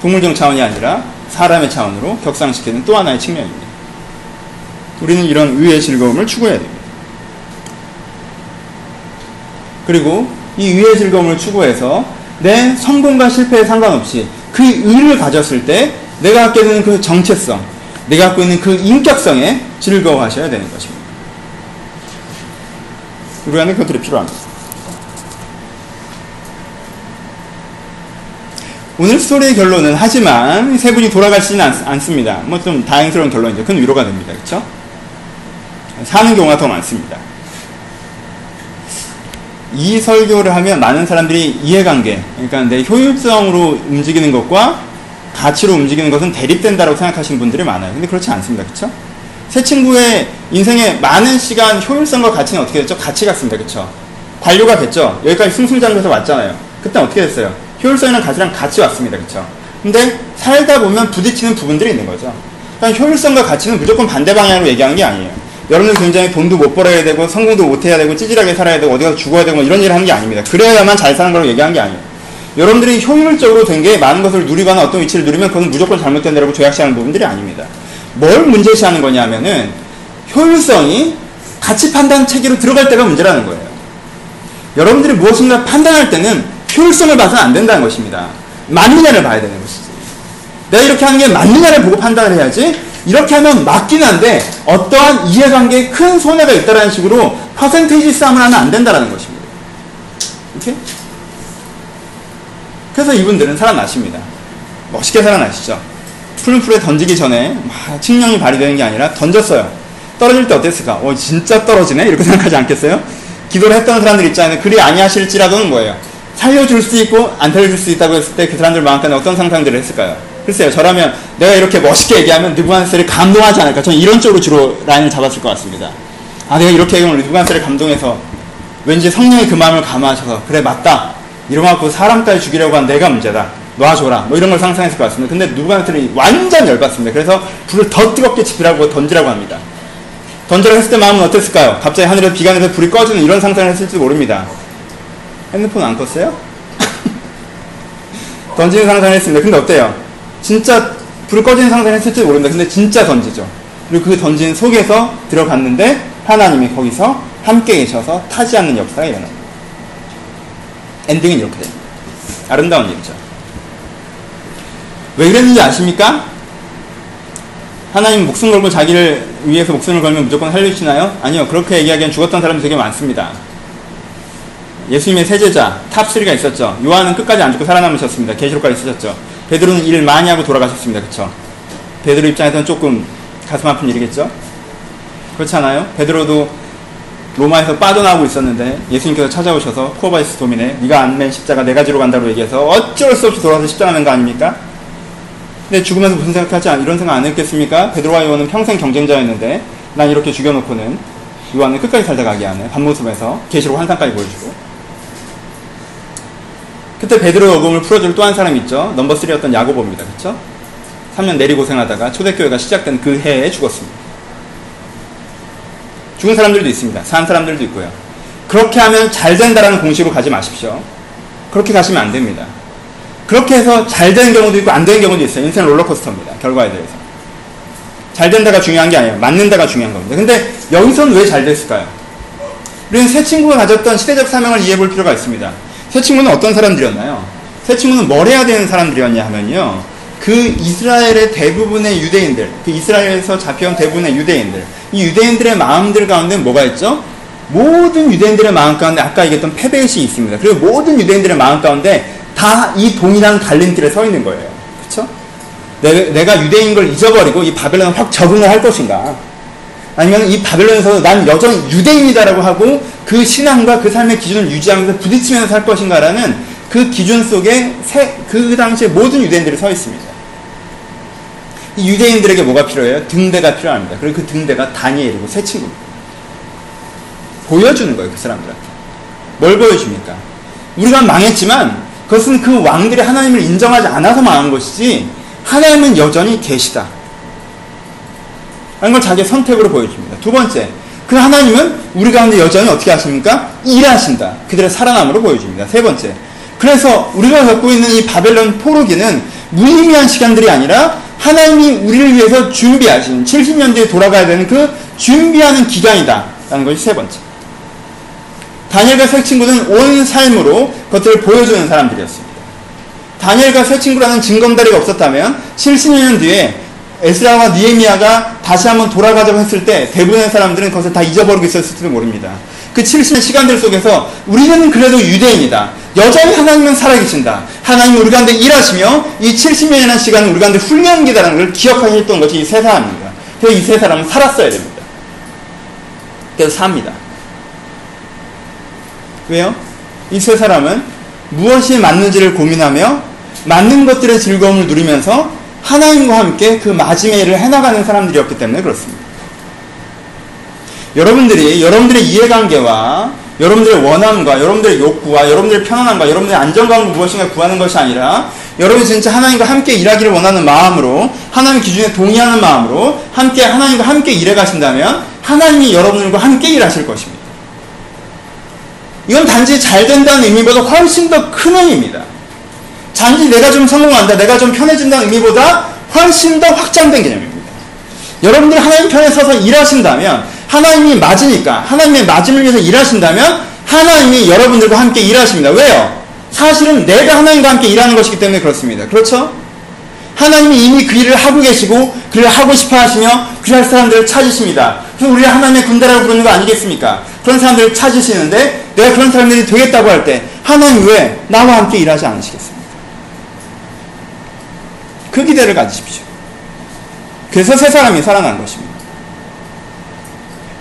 동물적 차원이 아니라 사람의 차원으로 격상시키는 또 하나의 측면입니다. 우리는 이런 의의 즐거움을 추구해야 됩니다. 그리고 이 의의 즐거움을 추구해서 내 성공과 실패에 상관없이 그 의를 가졌을 때 내가 갖게 되는 그 정체성, 내가 갖고 있는 그 인격성에 즐거워하셔야 되는 것입니다. 우리 안에 그것들이 필요합니다. 오늘 스토리의 결론은, 하지만 세 분이 돌아가시진 않습니다. 뭐 좀 다행스러운 결론이죠. 큰 위로가 됩니다. 그렇죠? 사는 경우가 더 많습니다. 이 설교를 하면 많은 사람들이 이해관계, 그러니까 내 효율성으로 움직이는 것과 가치로 움직이는 것은 대립된다고 생각하시는 분들이 많아요. 근데 그렇지 않습니다. 그렇죠? 새 친구의 인생의 많은 시간 효율성과 가치는 어떻게 됐죠? 같이 갔습니다. 그쵸? 관료가 됐죠? 여기까지 승승장구해서 왔잖아요. 그때 어떻게 됐어요? 효율성이랑 가치랑 같이 왔습니다. 그쵸? 근데 살다 보면 부딪히는 부분들이 있는 거죠. 그러니까 효율성과 가치는 무조건 반대 방향으로 얘기하는 게 아니에요. 여러분들 굉장히 돈도 못 벌어야 되고, 성공도 못 해야 되고, 찌질하게 살아야 되고, 어디 가서 죽어야 되고, 이런 일을 하는 게 아닙니다. 그래야만 잘 사는 거라고 얘기하는 게 아니에요. 여러분들이 효율적으로 된 게 많은 것을 누리거나 어떤 위치를 누리면 그건 무조건 잘못된 데라고 죄악시하는 부분들이 아닙니다. 뭘 문제시하는 거냐면은 효율성이 가치 판단 체계로 들어갈 때가 문제라는 거예요. 여러분들이 무엇인가 판단할 때는 효율성을 봐서는 안 된다는 것입니다. 맞느냐를 봐야 되는 것이지. 내가 이렇게 하는 게 맞느냐를 보고 판단을 해야지, 이렇게 하면 맞긴 한데 어떠한 이해관계에 큰 손해가 있다는 식으로 퍼센테이지 싸움을 하면 안 된다는 것입니다. 오케이? 그래서 이분들은 살아나십니다. 멋있게 살아나시죠. 푸른풀에 던지기 전에 막 칙령이 발휘되는 게 아니라 던졌어요. 떨어질 때 어땠을까? 진짜 떨어지네? 이렇게 생각하지 않겠어요? 기도를 했던 사람들 있잖아요. 그리 아니하실지라도는 뭐예요? 살려줄 수 있고 안 살려줄 수 있다고 했을 때 그 사람들 마음까지 어떤 상상들을 했을까요? 글쎄요, 저라면 내가 이렇게 멋있게 얘기하면 느부갓네살이 감동하지 않을까? 저는 이런 쪽으로 주로 라인을 잡았을 것 같습니다. 아, 내가 이렇게 얘기하면 느부갓네살이 감동해서 왠지 성령이 그 마음을 감화하셔서 그래 맞다 이러고 사람까지 죽이려고 한 내가 문제다 놔줘라 뭐 이런 걸 상상했을 것 같습니다. 근데 누구한테는 완전 열받습니다. 그래서 불을 더 뜨겁게 지피라고 던지라고 합니다. 던지라고 했을 때 마음은 어땠을까요? 갑자기 하늘에 비가 내려서 불이 꺼지는 이런 상상을 했을지 모릅니다. 핸드폰 안 껐어요? 던지는 상상을 했습니다. 근데 어때요? 진짜 불이 꺼지는 상상을 했을지 모릅니다. 근데 진짜 던지죠. 그리고 그 던진 속에서 들어갔는데 하나님이 거기서 함께 계셔서 타지 않는 역사가 일어납니다. 엔딩은 이렇게 돼요. 아름다운 일이죠. 왜 그랬는지 아십니까? 하나님 목숨 걸고 자기를 위해서 목숨을 걸면 무조건 살려주시나요? 아니요. 그렇게 얘기하기엔 죽었던 사람이 되게 많습니다. 예수님의 세 제자 탑3가 있었죠. 요한은 끝까지 안 죽고 살아남으셨습니다. 계시록까지 쓰셨죠. 베드로는 일을 많이 하고 돌아가셨습니다. 그쵸? 베드로 입장에서는 조금 가슴 아픈 일이겠죠? 그렇지 않아요? 베드로도 로마에서 빠져나오고 있었는데 예수님께서 찾아오셔서 포바이스 도미네 네가 안 맨 십자가 내가 지러 간다고 얘기해서 어쩔 수 없이 돌아서 십자가 맨 거 아닙니까? 근데 죽으면서 무슨 생각하지 이런 생각 안 했겠습니까? 베드로와 요한은 평생 경쟁자였는데 난 이렇게 죽여놓고는 요한은 끝까지 살다 가게 하네. 밤모습에서 계시록 환상까지 보여주고. 그때 베드로의 어금을 풀어줄 또 한 사람이 있죠. 넘버 3였던 야고보입니다. 그쵸? 3년 내리고생하다가 초대교회가 시작된 그 해에 죽었습니다. 죽은 사람들도 있습니다. 산 사람들도 있고요. 그렇게 하면 잘 된다라는 공식으로 가지 마십시오. 그렇게 가시면 안 됩니다. 그렇게 해서 잘 되는 경우도 있고 안 되는 경우도 있어요. 인생 롤러코스터입니다. 결과에 대해서. 잘 된다가 중요한 게 아니에요. 맞는다가 중요한 겁니다. 근데 여기서는 왜 잘 됐을까요? 우리는 새 친구가 가졌던 시대적 사명을 이해해 볼 필요가 있습니다. 새 친구는 어떤 사람들이었나요? 새 친구는 뭘 해야 되는 사람들이었냐 하면요. 그 이스라엘의 대부분의 유대인들, 그 이스라엘에서 잡혀온 대부분의 유대인들, 이 유대인들의 마음들 가운데 뭐가 있죠? 모든 유대인들의 마음 가운데 아까 얘기했던 패배의식이 있습니다. 그리고 모든 유대인들의 마음 가운데 다 이 동일한 갈림길에 서 있는 거예요. 그렇죠? 내가 유대인 걸 잊어버리고 이 바벨론에 확 적응을 할 것인가? 아니면 이 바벨론에서 난 여전히 유대인이다라고 하고 그 신앙과 그 삶의 기준을 유지하면서 부딪히면서 살 것인가라는 그 기준 속에 그 당시에 모든 유대인들이 서 있습니다. 이 유대인들에게 뭐가 필요해요? 등대가 필요합니다. 그리고 그 등대가 다니엘이고 새 친구입니다. 보여주는 거예요. 그 사람들한테. 뭘 보여줍니까? 우리가 망했지만 그것은 그 왕들이 하나님을 인정하지 않아서 망한 것이지 하나님은 여전히 계시다 라는 걸 자기의 선택으로 보여줍니다. 두 번째, 그 하나님은 우리 가운데 여전히 어떻게 하십니까? 일하신다. 그들의 살아남으로 보여줍니다. 세 번째, 그래서 우리가 겪고 있는 이 바벨론 포로기는 무의미한 시간들이 아니라 하나님이 우리를 위해서 준비하신 70년 뒤에 돌아가야 되는 그 준비하는 기간이다 라는 것이 세 번째. 다니엘과 새 친구는 온 삶으로 그것들을 보여주는 사람들이었습니다. 다니엘과 새 친구라는 징검다리가 없었다면 70년 뒤에 에스라와 느헤미야가 다시 한번 돌아가자고 했을 때 대부분의 사람들은 그것을 다 잊어버리고 있었을지도 모릅니다. 그 70년 시간들 속에서 우리는 그래도 유대인이다. 여전히 하나님은 살아계신다. 하나님은 우리 가운데 일하시며 이 70년이라는 시간은 우리 가운데 훈련기다라는 걸 기억하게 했던 것이 이 세 사람입니다. 그래서 이 세 사람은 살았어야 됩니다. 그래서 삽니다. 왜요? 이 세 사람은 무엇이 맞는지를 고민하며 맞는 것들의 즐거움을 누리면서 하나님과 함께 그 마지막 일을 해나가는 사람들이었기 때문에 그렇습니다. 여러분들의 이해관계와 여러분들의 원함과 여러분들의 욕구와 여러분들의 편안함과 여러분들의 안정감을 무엇인가 구하는 것이 아니라 여러분이 진짜 하나님과 함께 일하기를 원하는 마음으로 하나님 기준에 동의하는 마음으로 하나님과 함께 일해 가신다면 하나님이 여러분들과 함께 일하실 것입니다. 이건 단지 잘 된다는 의미보다 훨씬 더 큰 의미입니다. 단지 내가 좀 성공한다, 내가 좀 편해진다는 의미보다 훨씬 더 확장된 개념입니다. 여러분들이 하나님 편에 서서 일하신다면, 하나님이 맞으니까, 하나님의 맞음을 위해서 일하신다면, 하나님이 여러분들과 함께 일하십니다. 왜요? 사실은 내가 하나님과 함께 일하는 것이기 때문에 그렇습니다. 그렇죠? 하나님이 이미 그 일을 하고 계시고, 그 일을 하고 싶어 하시며, 그 할 사람들을 찾으십니다. 그래서 우리가 하나님의 군대라고 부르는 거 아니겠습니까? 그런 사람들을 찾으시는데, 내가 그런 사람들이 되겠다고 할 때 하나님 왜 나와 함께 일하지 않으시겠습니까? 그 기대를 가지십시오. 그래서 세 사람이 살아난 것입니다.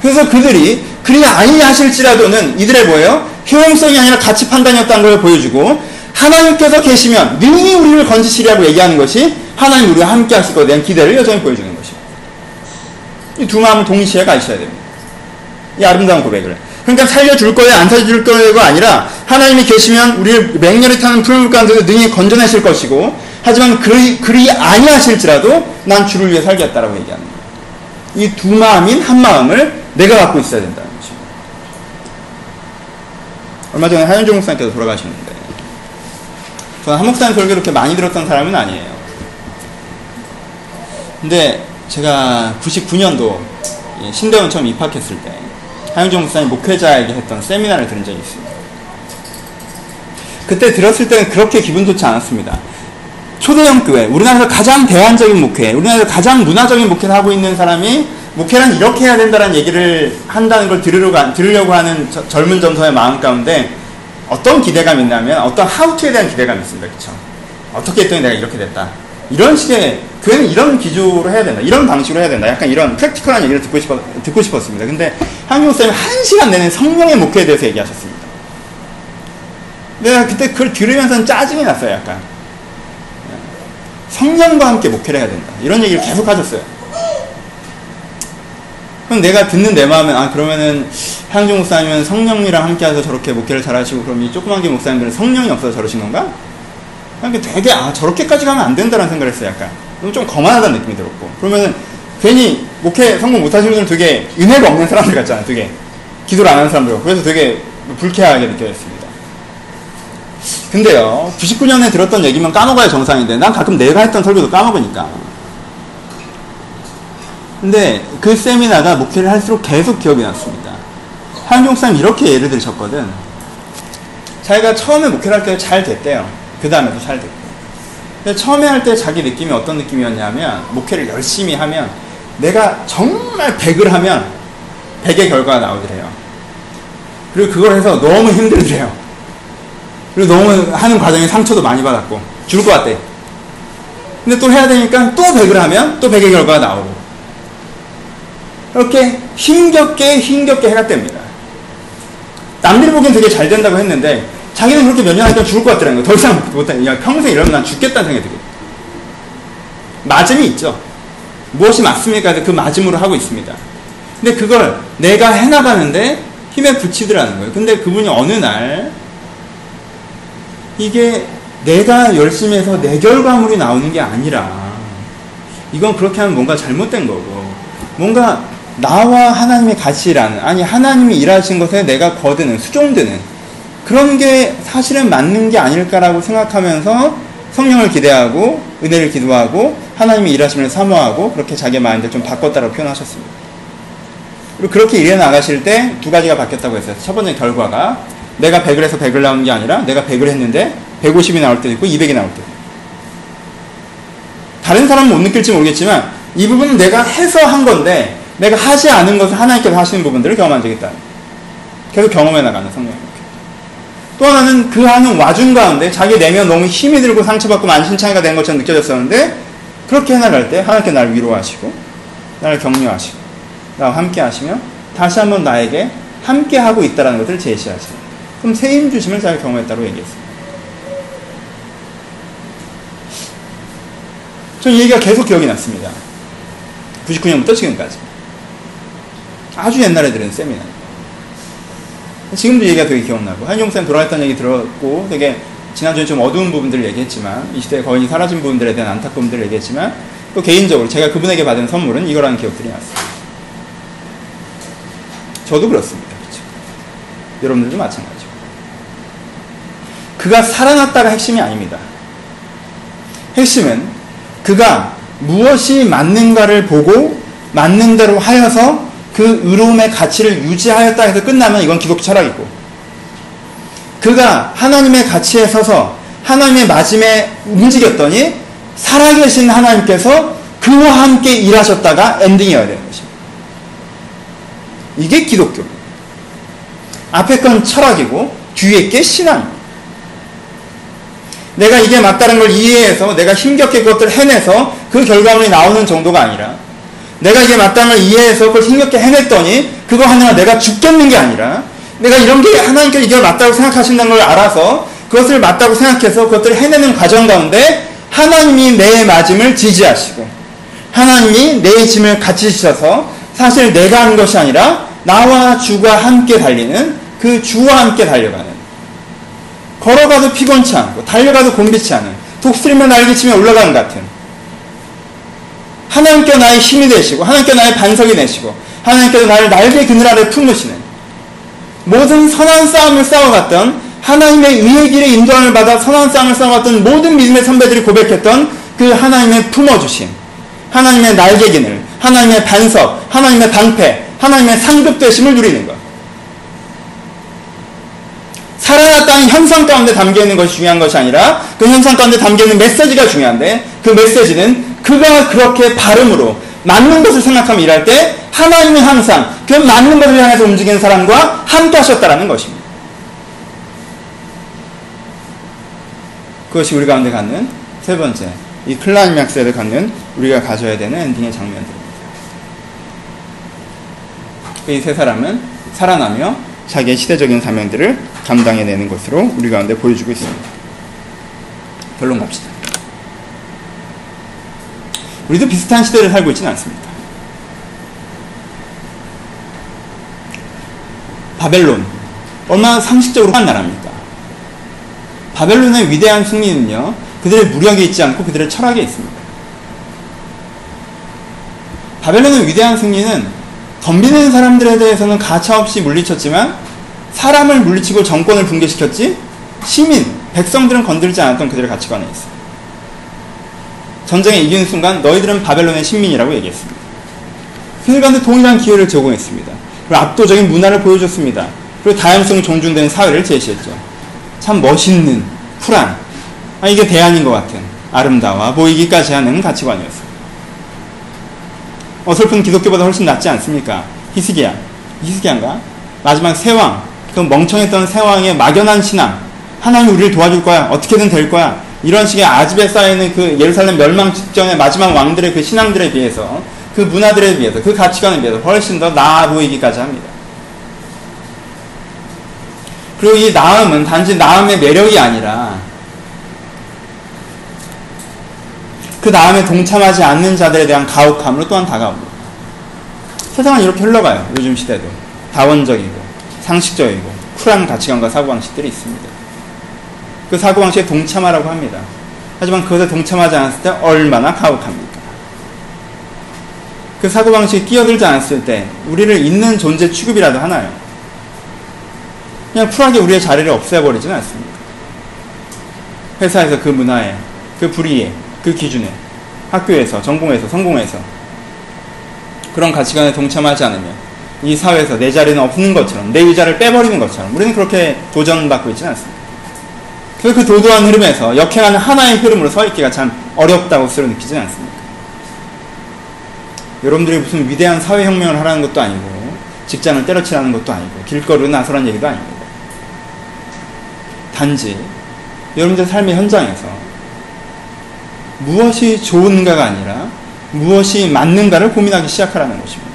그래서 그들이 그리 아니냐 하실지라도는 이들의 뭐예요? 효용성이 아니라 가치 판단이었다는 걸 보여주고 하나님께서 계시면 능히 우리를 건지시리라고 얘기하는 것이 하나님 우리와 함께 하실 것에 대한 기대를 여전히 보여주는 것입니다. 이 두 마음을 동시에 가지셔야 됩니다. 이 아름다운 고백을 그러니까 살려줄 거야 안 살려줄 거야가 아니라 하나님이 계시면 우리를 맹렬히 타는 풀물 가운데서 능히 건져내실 것이고 하지만 그리 아니하실지라도 난 주를 위해 살겠다라고 얘기합니다. 이 두 마음인 한 마음을 내가 갖고 있어야 된다는 거죠. 얼마 전에 한용종 목사님께서 돌아가셨는데 저는 한 목사님 설교 그렇게 많이 들었던 사람은 아니에요. 근데 제가 99년도 신대원 처음 입학했을 때 한용종 목사님 목회자에게 했던 세미나를 들은 적이 있습니다. 그때 들었을 때는 그렇게 기분 좋지 않았습니다. 초대형 교회, 우리나라에서 가장 대안적인 목회, 우리나라에서 가장 문화적인 목회를 하고 있는 사람이 목회란 이렇게 해야 된다는 얘기를 한다는 걸 들으려고 하는 젊은 전서의 마음 가운데 어떤 기대감이 있냐면 어떤 하우투에 대한 기대감이 있습니다. 그렇죠? 어떻게 했더니 내가 이렇게 됐다. 이런 식의 교회는 이런 기조로 해야 된다. 이런 방식으로 해야 된다. 약간 이런 프랙티컬한 얘기를 듣고 싶었습니다. 근데 한용종 목사님이 1시간 내내 성령의 목회에 대해서 얘기하셨습니다. 내가 그때 그걸 들으면서는 짜증이 났어요. 약간. 성령과 함께 목회를 해야 된다. 이런 얘기를 계속 하셨어요. 그럼 내가 듣는 내 마음은 그러면은 한용종 목사님은 성령이랑 함께 해서 저렇게 목회를 잘하시고 그럼 이 조그만 게 목사님들은 성령이 없어서 저러신 건가? 그러니까 되게 저렇게까지 가면 안 된다라는 생각을 했어요. 약간 좀 거만하다는 느낌이 들었고 그러면은 괜히 목회 성공 못하신 분들은 되게 은혜가 없는 사람들 같잖아요. 되게 기도를 안 하는 사람들 그래서 되게 불쾌하게 느껴졌습니다. 근데요 99년에 들었던 얘기면 까먹어야 정상인데 난 가끔 내가 했던 설교도 까먹으니까. 근데 그 세미나가 목회를 할수록 계속 기억이 났습니다. 한용종 목사님 이렇게 예를 들으셨거든. 자기가 처음에 목회를 할 때 잘 됐대요. 그 다음에도 잘 됐고. 근데 처음에 할 때 자기 느낌이 어떤 느낌이었냐면 목회를 열심히 하면 내가 정말 100을 하면 100의 결과가 나오더래요. 그리고 그걸 해서 너무 힘들더래요. 그리고 너무 하는 과정에 상처도 많이 받았고 죽을 것 같대. 근데 또 해야 되니까 또 100을 하면 또 100의 결과가 나오고 이렇게 힘겹게 해가 됩니다. 남들이 보기엔 되게 잘 된다고 했는데 자기는 그렇게 몇 년 하니까 죽을 것 같더라는 거예요. 더 이상 못하니까 평생 이러면 난 죽겠다는 생각이 들어요. 맞음이 있죠. 무엇이 맞습니까? 그 맞음으로 하고 있습니다. 근데 그걸 내가 해나가는데 힘에 부치더라는 거예요. 근데 그분이 어느 날 이게 내가 열심히 해서 내 결과물이 나오는 게 아니라 이건 그렇게 하면 뭔가 잘못된 거고 뭔가 나와 하나님의 가치라는 하나님이 일하신 것에 내가 거드는 수종드는 그런 게 사실은 맞는 게 아닐까라고 생각하면서 성령을 기대하고 은혜를 기도하고 하나님이 일하심을 사모하고 그렇게 자기 마인드를 좀 바꿨다고 표현하셨습니다. 그리고 그렇게 일해 나가실 때 두 가지가 바뀌었다고 했어요. 첫 번째 결과가 내가 100을 해서 100을 나온 게 아니라 내가 100을 했는데 150이 나올 때도 있고 200이 나올 때도 있고 다른 사람은 못 느낄지 모르겠지만 이 부분은 내가 해서 한 건데 내가 하지 않은 것을 하나님께서 하시는 부분들을 경험한 적이 있다. 계속 경험해 나가는 성령. 또 하나는 그 하는 와중 가운데 자기 내면 너무 힘이 들고 상처받고 만신창이가 된 것처럼 느껴졌었는데 그렇게 해나갈 때 하나님께서 나를 위로하시고 나를 격려하시고 나와 함께 하시며 다시 한번 나에게 함께 하고 있다는 것을 제시하시고 그럼 새 힘 주심을 잘 경험했다고 얘기했습니다. 전 이 얘기가 계속 기억이 났습니다. 99년부터 지금까지 아주 옛날에 들은 세미나 지금도 얘기가 되게 기억나고 한용종 목사님 돌아갔다는 얘기 들었고 되게 지난주에 좀 어두운 부분들을 얘기했지만 이 시대에 거인이 사라진 부분들에 대한 안타까움들을 얘기했지만 또 개인적으로 제가 그분에게 받은 선물은 이거라는 기억들이 났어요. 저도 그렇습니다. 그렇죠? 여러분들도 마찬가지죠. 그가 살아났다가 핵심이 아닙니다. 핵심은 그가 무엇이 맞는가를 보고 맞는 대로 하여서 그 의로움의 가치를 유지하였다 해서 끝나면 이건 기독교 철학이고 그가 하나님의 가치에 서서 하나님의 맞음에 움직였더니 살아계신 하나님께서 그와 함께 일하셨다가 엔딩이어야 되는 것입니다. 이게 기독교. 앞에 건 철학이고 뒤에 게 신앙. 내가 이게 맞다는 걸 이해해서 내가 힘겹게 그것들을 해내서 그 결과물이 나오는 정도가 아니라 내가 이게 맞다는 걸 이해해서 그걸 힘겹게 해냈더니 그거 하느라 내가 죽겠는 게 아니라 내가 이런 게 하나님께서 이게 맞다고 생각하신다는 걸 알아서 그것을 맞다고 생각해서 그것들을 해내는 과정 가운데 하나님이 내 맞음을 지지하시고 하나님이 내 짐을 같이 지셔서 사실 내가 하는 것이 아니라 나와 주가 함께 달리는, 그 주와 함께 달려가는, 걸어가도 피곤치 않고 달려가도 곤비치 않은, 독수리며 날개치며 올라가는 같은, 하나님께서 나의 힘이 되시고 하나님께서 나의 반석이 되시고 하나님께서 나를 날개 그늘 아래 품으시는, 모든 선한 싸움을 싸워갔던, 하나님의 의의 길에 인도함을 받아 선한 싸움을 싸워갔던 모든 믿음의 선배들이 고백했던 그 하나님의 품어주심, 하나님의 날개 그늘, 하나님의 반석, 하나님의 방패, 하나님의 상급 되심을 누리는 것. 살아났다는 현상 가운데 담겨있는 것이 중요한 것이 아니라 그 현상 가운데 담겨있는 메시지가 중요한데, 그 메시지는 그가 그렇게 발음으로 맞는 것을 생각하며 일할 때 하나님은 항상 그 맞는 것을 향해서 움직이는 사람과 함께 하셨다라는 것입니다. 그것이 우리 가운데 갖는 세 번째, 이 클라이맥스를 갖는, 우리가 가져야 되는 엔딩의 장면들입니다. 이 세 사람은 살아나며 자기의 시대적인 사명들을 감당해내는 것으로 우리 가운데 보여주고 있습니다. 결론 갑시다. 우리도 비슷한 시대를 살고 있지는 않습니다. 바벨론, 얼마나 상식적으로 한 나라입니까? 바벨론의 위대한 승리는요, 그들의 무력에 있지 않고 그들의 철학에 있습니다. 바벨론의 위대한 승리는 덤비는 사람들에 대해서는 가차없이 물리쳤지만, 사람을 물리치고 정권을 붕괴시켰지 시민, 백성들은 건들지 않았던 그들의 가치관에 있어요. 전쟁에 이기는 순간 너희들은 바벨론의 신민이라고 얘기했습니다. 그들과는 동일한 기회를 제공했습니다. 그리고 압도적인 문화를 보여줬습니다. 그리고 다양성 존중되는 사회를 제시했죠. 참 멋있는, 쿨한, 아, 이게 대안인 것 같은, 아름다워 보이기까지 하는 가치관이었어요. 어설픈 기독교보다 훨씬 낫지 않습니까? 히스기야인가? 마지막 세왕, 그 멍청했던 세왕의 막연한 신앙, 하나님 우리를 도와줄 거야, 어떻게든 될 거야, 이런 식의 아집에 쌓여있는 그 예루살렘 멸망 직전의 마지막 왕들의 그 신앙들에 비해서, 그 문화들에 비해서, 그 가치관에 비해서 훨씬 더 나아 보이기까지 합니다. 그리고 이 나음은 단지 나음의 매력이 아니라 그 나음에 동참하지 않는 자들에 대한 가혹함으로 또한 다가옵니다. 세상은 이렇게 흘러가요. 요즘 시대도 다원적이고 상식적이고 쿨한 가치관과 사고방식들이 있습니다. 그 사고방식에 동참하라고 합니다. 하지만 그것에 동참하지 않았을 때 얼마나 가혹합니까? 그 사고방식에 끼어들지 않았을 때 우리를 있는 존재 취급이라도 하나요? 그냥 쿨하게 우리의 자리를 없애버리지는 않습니다. 회사에서 그 문화에, 그 불의에, 그 기준에, 학교에서, 전공에서, 성공에서 그런 가치관에 동참하지 않으면 이 사회에서 내 자리는 없는 것처럼, 내 의자를 빼버리는 것처럼 우리는 그렇게 도전받고 있지는 않습니다. 그래서 그 도도한 흐름에서 역행하는 하나의 흐름으로 서 있기가 참 어렵다고 스스로 느끼지는 않습니다. 여러분들이 무슨 위대한 사회혁명을 하라는 것도 아니고, 직장을 때려치라는 것도 아니고, 길거리로 나서라는 얘기도 아닙니다. 단지 여러분들의 삶의 현장에서 무엇이 좋은가가 아니라 무엇이 맞는가를 고민하기 시작하라는 것입니다.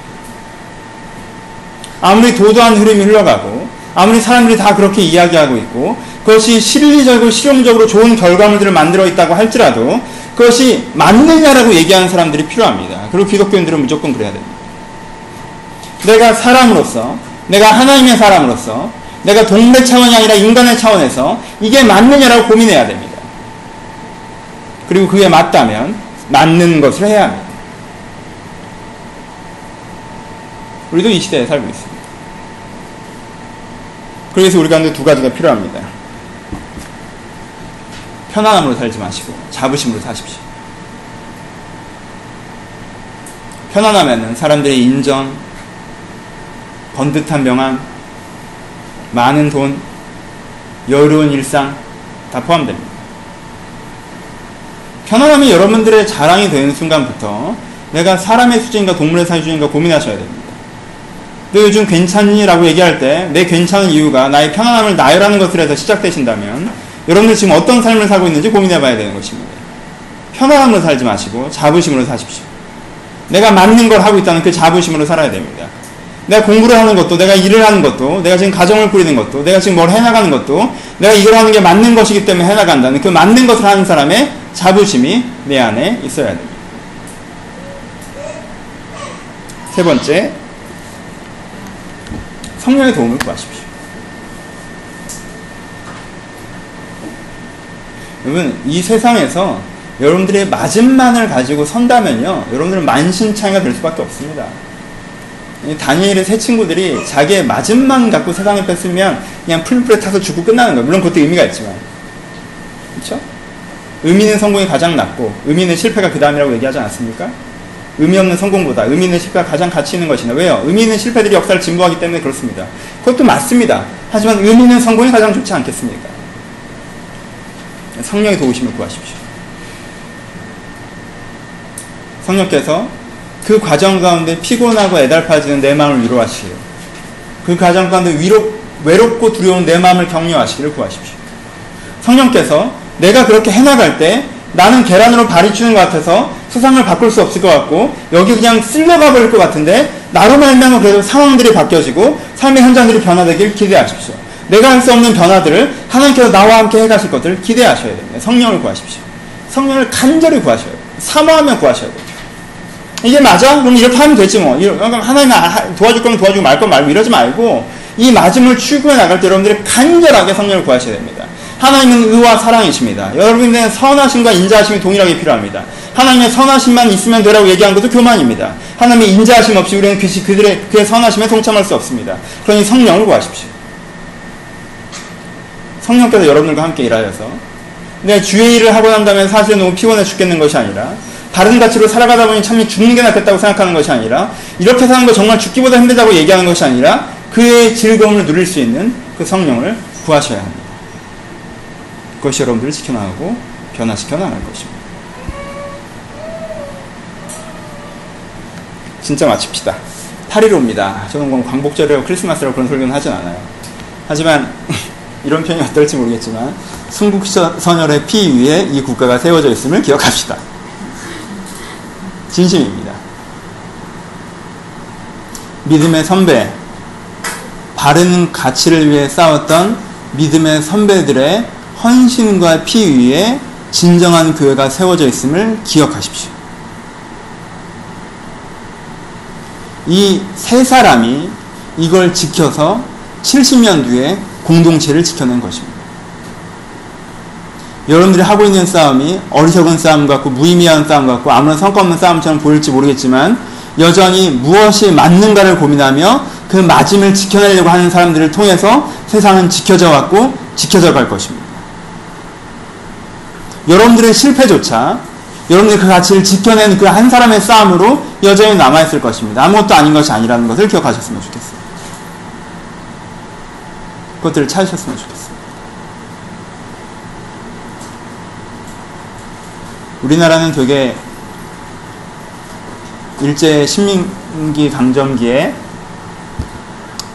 아무리 도도한 흐름이 흘러가고, 아무리 사람들이 다 그렇게 이야기하고 있고, 그것이 실리적이고 실용적으로 좋은 결과물들을 만들어 있다고 할지라도 그것이 맞느냐라고 얘기하는 사람들이 필요합니다. 그리고 기독교인들은 무조건 그래야 됩니다. 내가 사람으로서, 내가 하나님의 사람으로서, 내가 동네 차원이 아니라 인간의 차원에서 이게 맞느냐라고 고민해야 됩니다. 그리고 그게 맞다면 맞는 것을 해야 합니다. 우리도 이 시대에 살고 있습니다. 그래서 우리 가운데 두 가지가 필요합니다. 편안함으로 살지 마시고 자부심으로 사십시오. 편안하면은 사람들의 인정, 번듯한 명함, 많은 돈, 여유로운 일상 다 포함됩니다. 편안함이 여러분들의 자랑이 되는 순간부터 내가 사람의 수준인가 동물의 수준인가 고민하셔야 됩니다. 너 요즘 괜찮니? 라고 얘기할 때 내 괜찮은 이유가 나의 편안함을 나열하는 것을 해서 시작되신다면 여러분들 지금 어떤 삶을 살고 있는지 고민해봐야 되는 것입니다. 편안함으로 살지 마시고 자부심으로 사십시오. 내가 맞는 걸 하고 있다는 그 자부심으로 살아야 됩니다. 내가 공부를 하는 것도, 내가 일을 하는 것도, 내가 지금 가정을 꾸리는 것도, 내가 지금 뭘 해나가는 것도 내가 이걸 하는 게 맞는 것이기 때문에 해나간다는 그 맞는 것을 하는 사람의 자부심이 내 안에 있어야 됩니다. 세 번째, 성령의 도움을 구하십시오. 여러분, 이 세상에서 여러분들의 맞음만을 가지고 선다면요, 여러분들은 만신창이가 될 수밖에 없습니다. 다니엘의 세 친구들이 자기의 맞음만 갖고 세상에 뺐으면 그냥 풀불에 타서 죽고 끝나는 거예요. 물론 그것도 의미가 있지만, 그렇죠? 의미는 성공이 가장 낮고 의미는 실패가 그 다음이라고 얘기하지 않았습니까? 의미 없는 성공보다 의미 있는 실패가 가장 가치 있는 것이냐. 왜요? 의미 있는 실패들이 역사를 진보하기 때문에 그렇습니다. 그것도 맞습니다. 하지만 의미 있는 성공이 가장 좋지 않겠습니까? 성령의 도우심을 구하십시오. 성령께서 그 과정 가운데 피곤하고 애달파지는 내 마음을 위로하시기를, 그 과정 가운데 외롭고 두려운 내 마음을 격려하시기를 구하십시오. 성령께서 내가 그렇게 해나갈 때 나는 계란으로 바리추는 것 같아서 세상을 바꿀 수 없을 것 같고 여기 그냥 쓸려가 버릴 것 같은데, 나로 말미암아 그래도 상황들이 바뀌어지고 삶의 현장들이 변화되길 기대하십시오. 내가 할 수 없는 변화들을 하나님께서 나와 함께 해가실 것들을 기대하셔야 됩니다. 성령을 구하십시오. 성령을 간절히 구하셔야 돼요. 사모하며 구하셔야 돼요. 이게 맞아? 그럼 이렇게 하면 되지 뭐. 하나님 도와줄 거면 도와주고 말 건 말고 이러지 말고, 이 맞음을 추구해 나갈 때 여러분들이 간절하게 성령을 구하셔야 됩니다. 하나님은 의와 사랑이십니다. 여러분의 선하심과 인자하심이 동일하게 필요합니다. 하나님의 선하심만 있으면 되라고 얘기한 것도 교만입니다. 하나님의 인자하심 없이 우리는 그의 선하심에 동참할 수 없습니다. 그러니 성령을 구하십시오. 성령께서 여러분들과 함께 일하여서 내 주의 일을 하고 난 다음에 사실 너무 피곤해 죽겠는 것이 아니라, 다른 가치로 살아가다 보니 참 죽는 게 낫겠다고 생각하는 것이 아니라, 이렇게 사는 거 정말 죽기보다 힘들다고 얘기하는 것이 아니라 그의 즐거움을 누릴 수 있는 그 성령을 구하셔야 합니다. 그것이 여러분들을 지켜나가고 변화시켜 나갈 것입니다. 진짜 마칩시다. 8.15입니다. 저는 광복절이라고 크리스마스라고 그런 설교는 하진 않아요. 하지만 이런 표현이 어떨지 모르겠지만 순국선열의 피 위에 이 국가가 세워져 있음을 기억합시다. 진심입니다. 믿음의 선배, 바른 가치를 위해 싸웠던 믿음의 선배들의 헌신과 피 위에 진정한 교회가 세워져 있음을 기억하십시오. 이 세 사람이 이걸 지켜서 70년 뒤에 공동체를 지켜낸 것입니다. 여러분들이 하고 있는 싸움이 어리석은 싸움 같고 무의미한 싸움 같고 아무런 성과 없는 싸움처럼 보일지 모르겠지만, 여전히 무엇이 맞는가를 고민하며 그 맞음을 지켜내려고 하는 사람들을 통해서 세상은 지켜져 왔고 지켜져 갈 것입니다. 여러분들의 실패조차 여러분들이 그 가치를 지켜낸 그 한 사람의 싸움으로 여전히 남아있을 것입니다. 아무것도 아닌 것이 아니라는 것을 기억하셨으면 좋겠어요. 그것들을 찾으셨으면 좋겠어요. 우리나라는 되게 일제 식민기 강점기에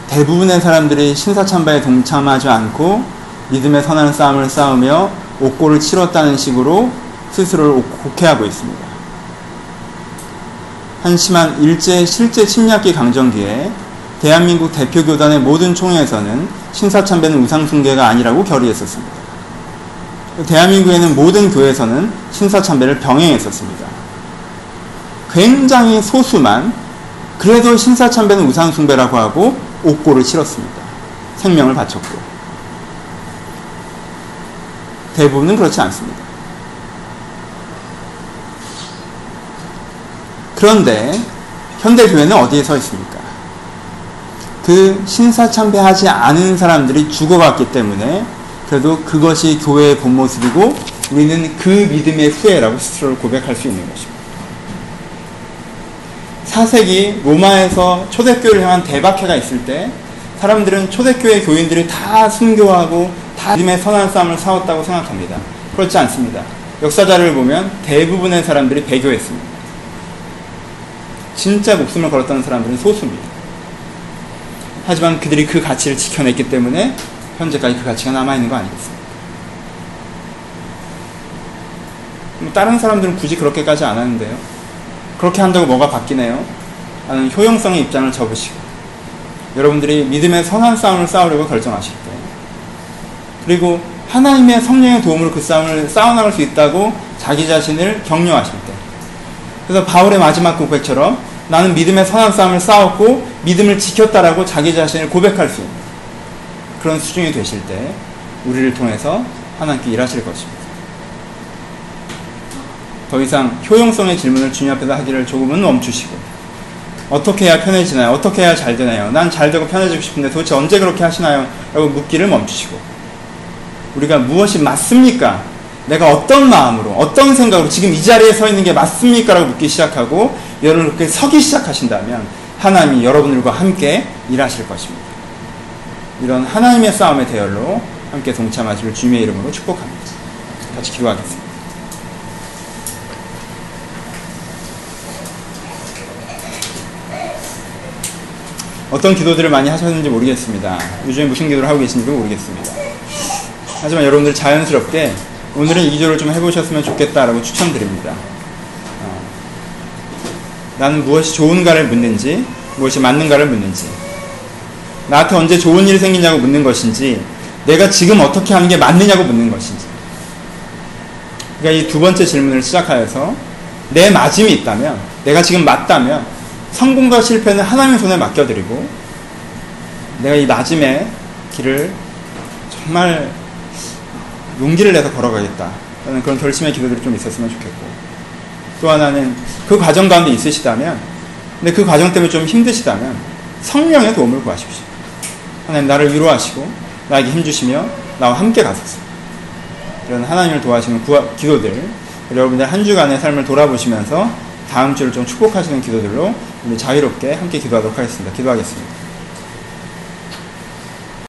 대부분의 사람들이 신사참바에 동참하지 않고 믿음의 선한 싸움을 싸우며 옥고를 치렀다는 식으로 스스로를 곡해하고 있습니다. 한심한 일제 실제 침략기 강점기에 대한민국 대표교단의 모든 총회에서는 신사참배는 우상숭배가 아니라고 결의했었습니다. 대한민국에는 모든 교회에서는 신사참배를 병행했었습니다. 굉장히 소수만 그래도 신사참배는 우상숭배라고 하고 옥고를 치렀습니다. 생명을 바쳤고, 대부분은 그렇지 않습니다. 그런데 현대교회는 어디에 서 있습니까? 그 신사참배하지 않은 사람들이 죽어갔기 때문에 그래도 그것이 교회의 본 모습이고 우리는 그 믿음의 후예라고 스스로를 고백할 수 있는 것입니다. 4세기 로마에서 초대교회를 향한 대박해가 있을 때 사람들은 초대교회 교인들이 다 순교하고 다 믿음의 선한 싸움을 싸웠다고 생각합니다. 그렇지 않습니다. 역사자료를 보면 대부분의 사람들이 배교했습니다. 진짜 목숨을 걸었던 사람들은 소수입니다. 하지만 그들이 그 가치를 지켜냈기 때문에 현재까지 그 가치가 남아있는 거 아니겠습니까? 다른 사람들은 굳이 그렇게까지 안 하는데요. 그렇게 한다고 뭐가 바뀌네요? 나는 효용성의 입장을 접으시고, 여러분들이 믿음의 선한 싸움을 싸우려고 결정하실 때, 그리고 하나님의 성령의 도움으로 그 싸움을 싸워나갈 수 있다고 자기 자신을 격려하실 때, 그래서 바울의 마지막 고백처럼 나는 믿음의 선한 싸움을 싸웠고 믿음을 지켰다라고 자기 자신을 고백할 수 있는 그런 수준이 되실 때 우리를 통해서 하나님께 일하실 것입니다. 더 이상 효용성의 질문을 주님 앞에서 하기를 조금은 멈추시고, 어떻게 해야 편해지나요? 어떻게 해야 잘 되나요? 난 잘 되고 편해지고 싶은데 도대체 언제 그렇게 하시나요? 라고 묻기를 멈추시고, 우리가 무엇이 맞습니까? 내가 어떤 마음으로, 어떤 생각으로 지금 이 자리에 서 있는 게 맞습니까? 라고 묻기 시작하고 여러분을 그렇게 서기 시작하신다면 하나님이 여러분들과 함께 일하실 것입니다. 이런 하나님의 싸움의 대열로 함께 동참하시길 주님의 이름으로 축복합니다. 같이 기도하겠습니다. 어떤 기도들을 많이 하셨는지 모르겠습니다. 요즘에 무슨 기도를 하고 계신지도 모르겠습니다. 하지만 여러분들 자연스럽게 오늘은 이 기도를 좀 해보셨으면 좋겠다라고 추천드립니다. 나는 무엇이 좋은가를 묻는지, 무엇이 맞는가를 묻는지, 나한테 언제 좋은 일이 생기냐고 묻는 것인지, 내가 지금 어떻게 하는 게 맞느냐고 묻는 것인지. 그러니까 이 두 번째 질문을 시작하여서 내 맞음이 있다면, 내가 지금 맞다면 성공과 실패는 하나님의 손에 맡겨드리고, 내가 이 맞음의 길을 정말 용기를 내서 걸어가겠다 라는 그런 결심의 기도들이 좀 있었으면 좋겠고, 또 하나는 그 과정 가운데 있으시다면, 근데 그 과정 때문에 좀 힘드시다면 성령의 도움을 구하십시오. 하나님 나를 위로하시고 나에게 힘주시며 나와 함께 가소서. 이런 하나님을 도와주시는 기도들, 여러분들 한 주간의 삶을 돌아보시면서 다음 주를 좀 축복하시는 기도들로 우리 자유롭게 함께 기도하도록 하겠습니다. 기도하겠습니다.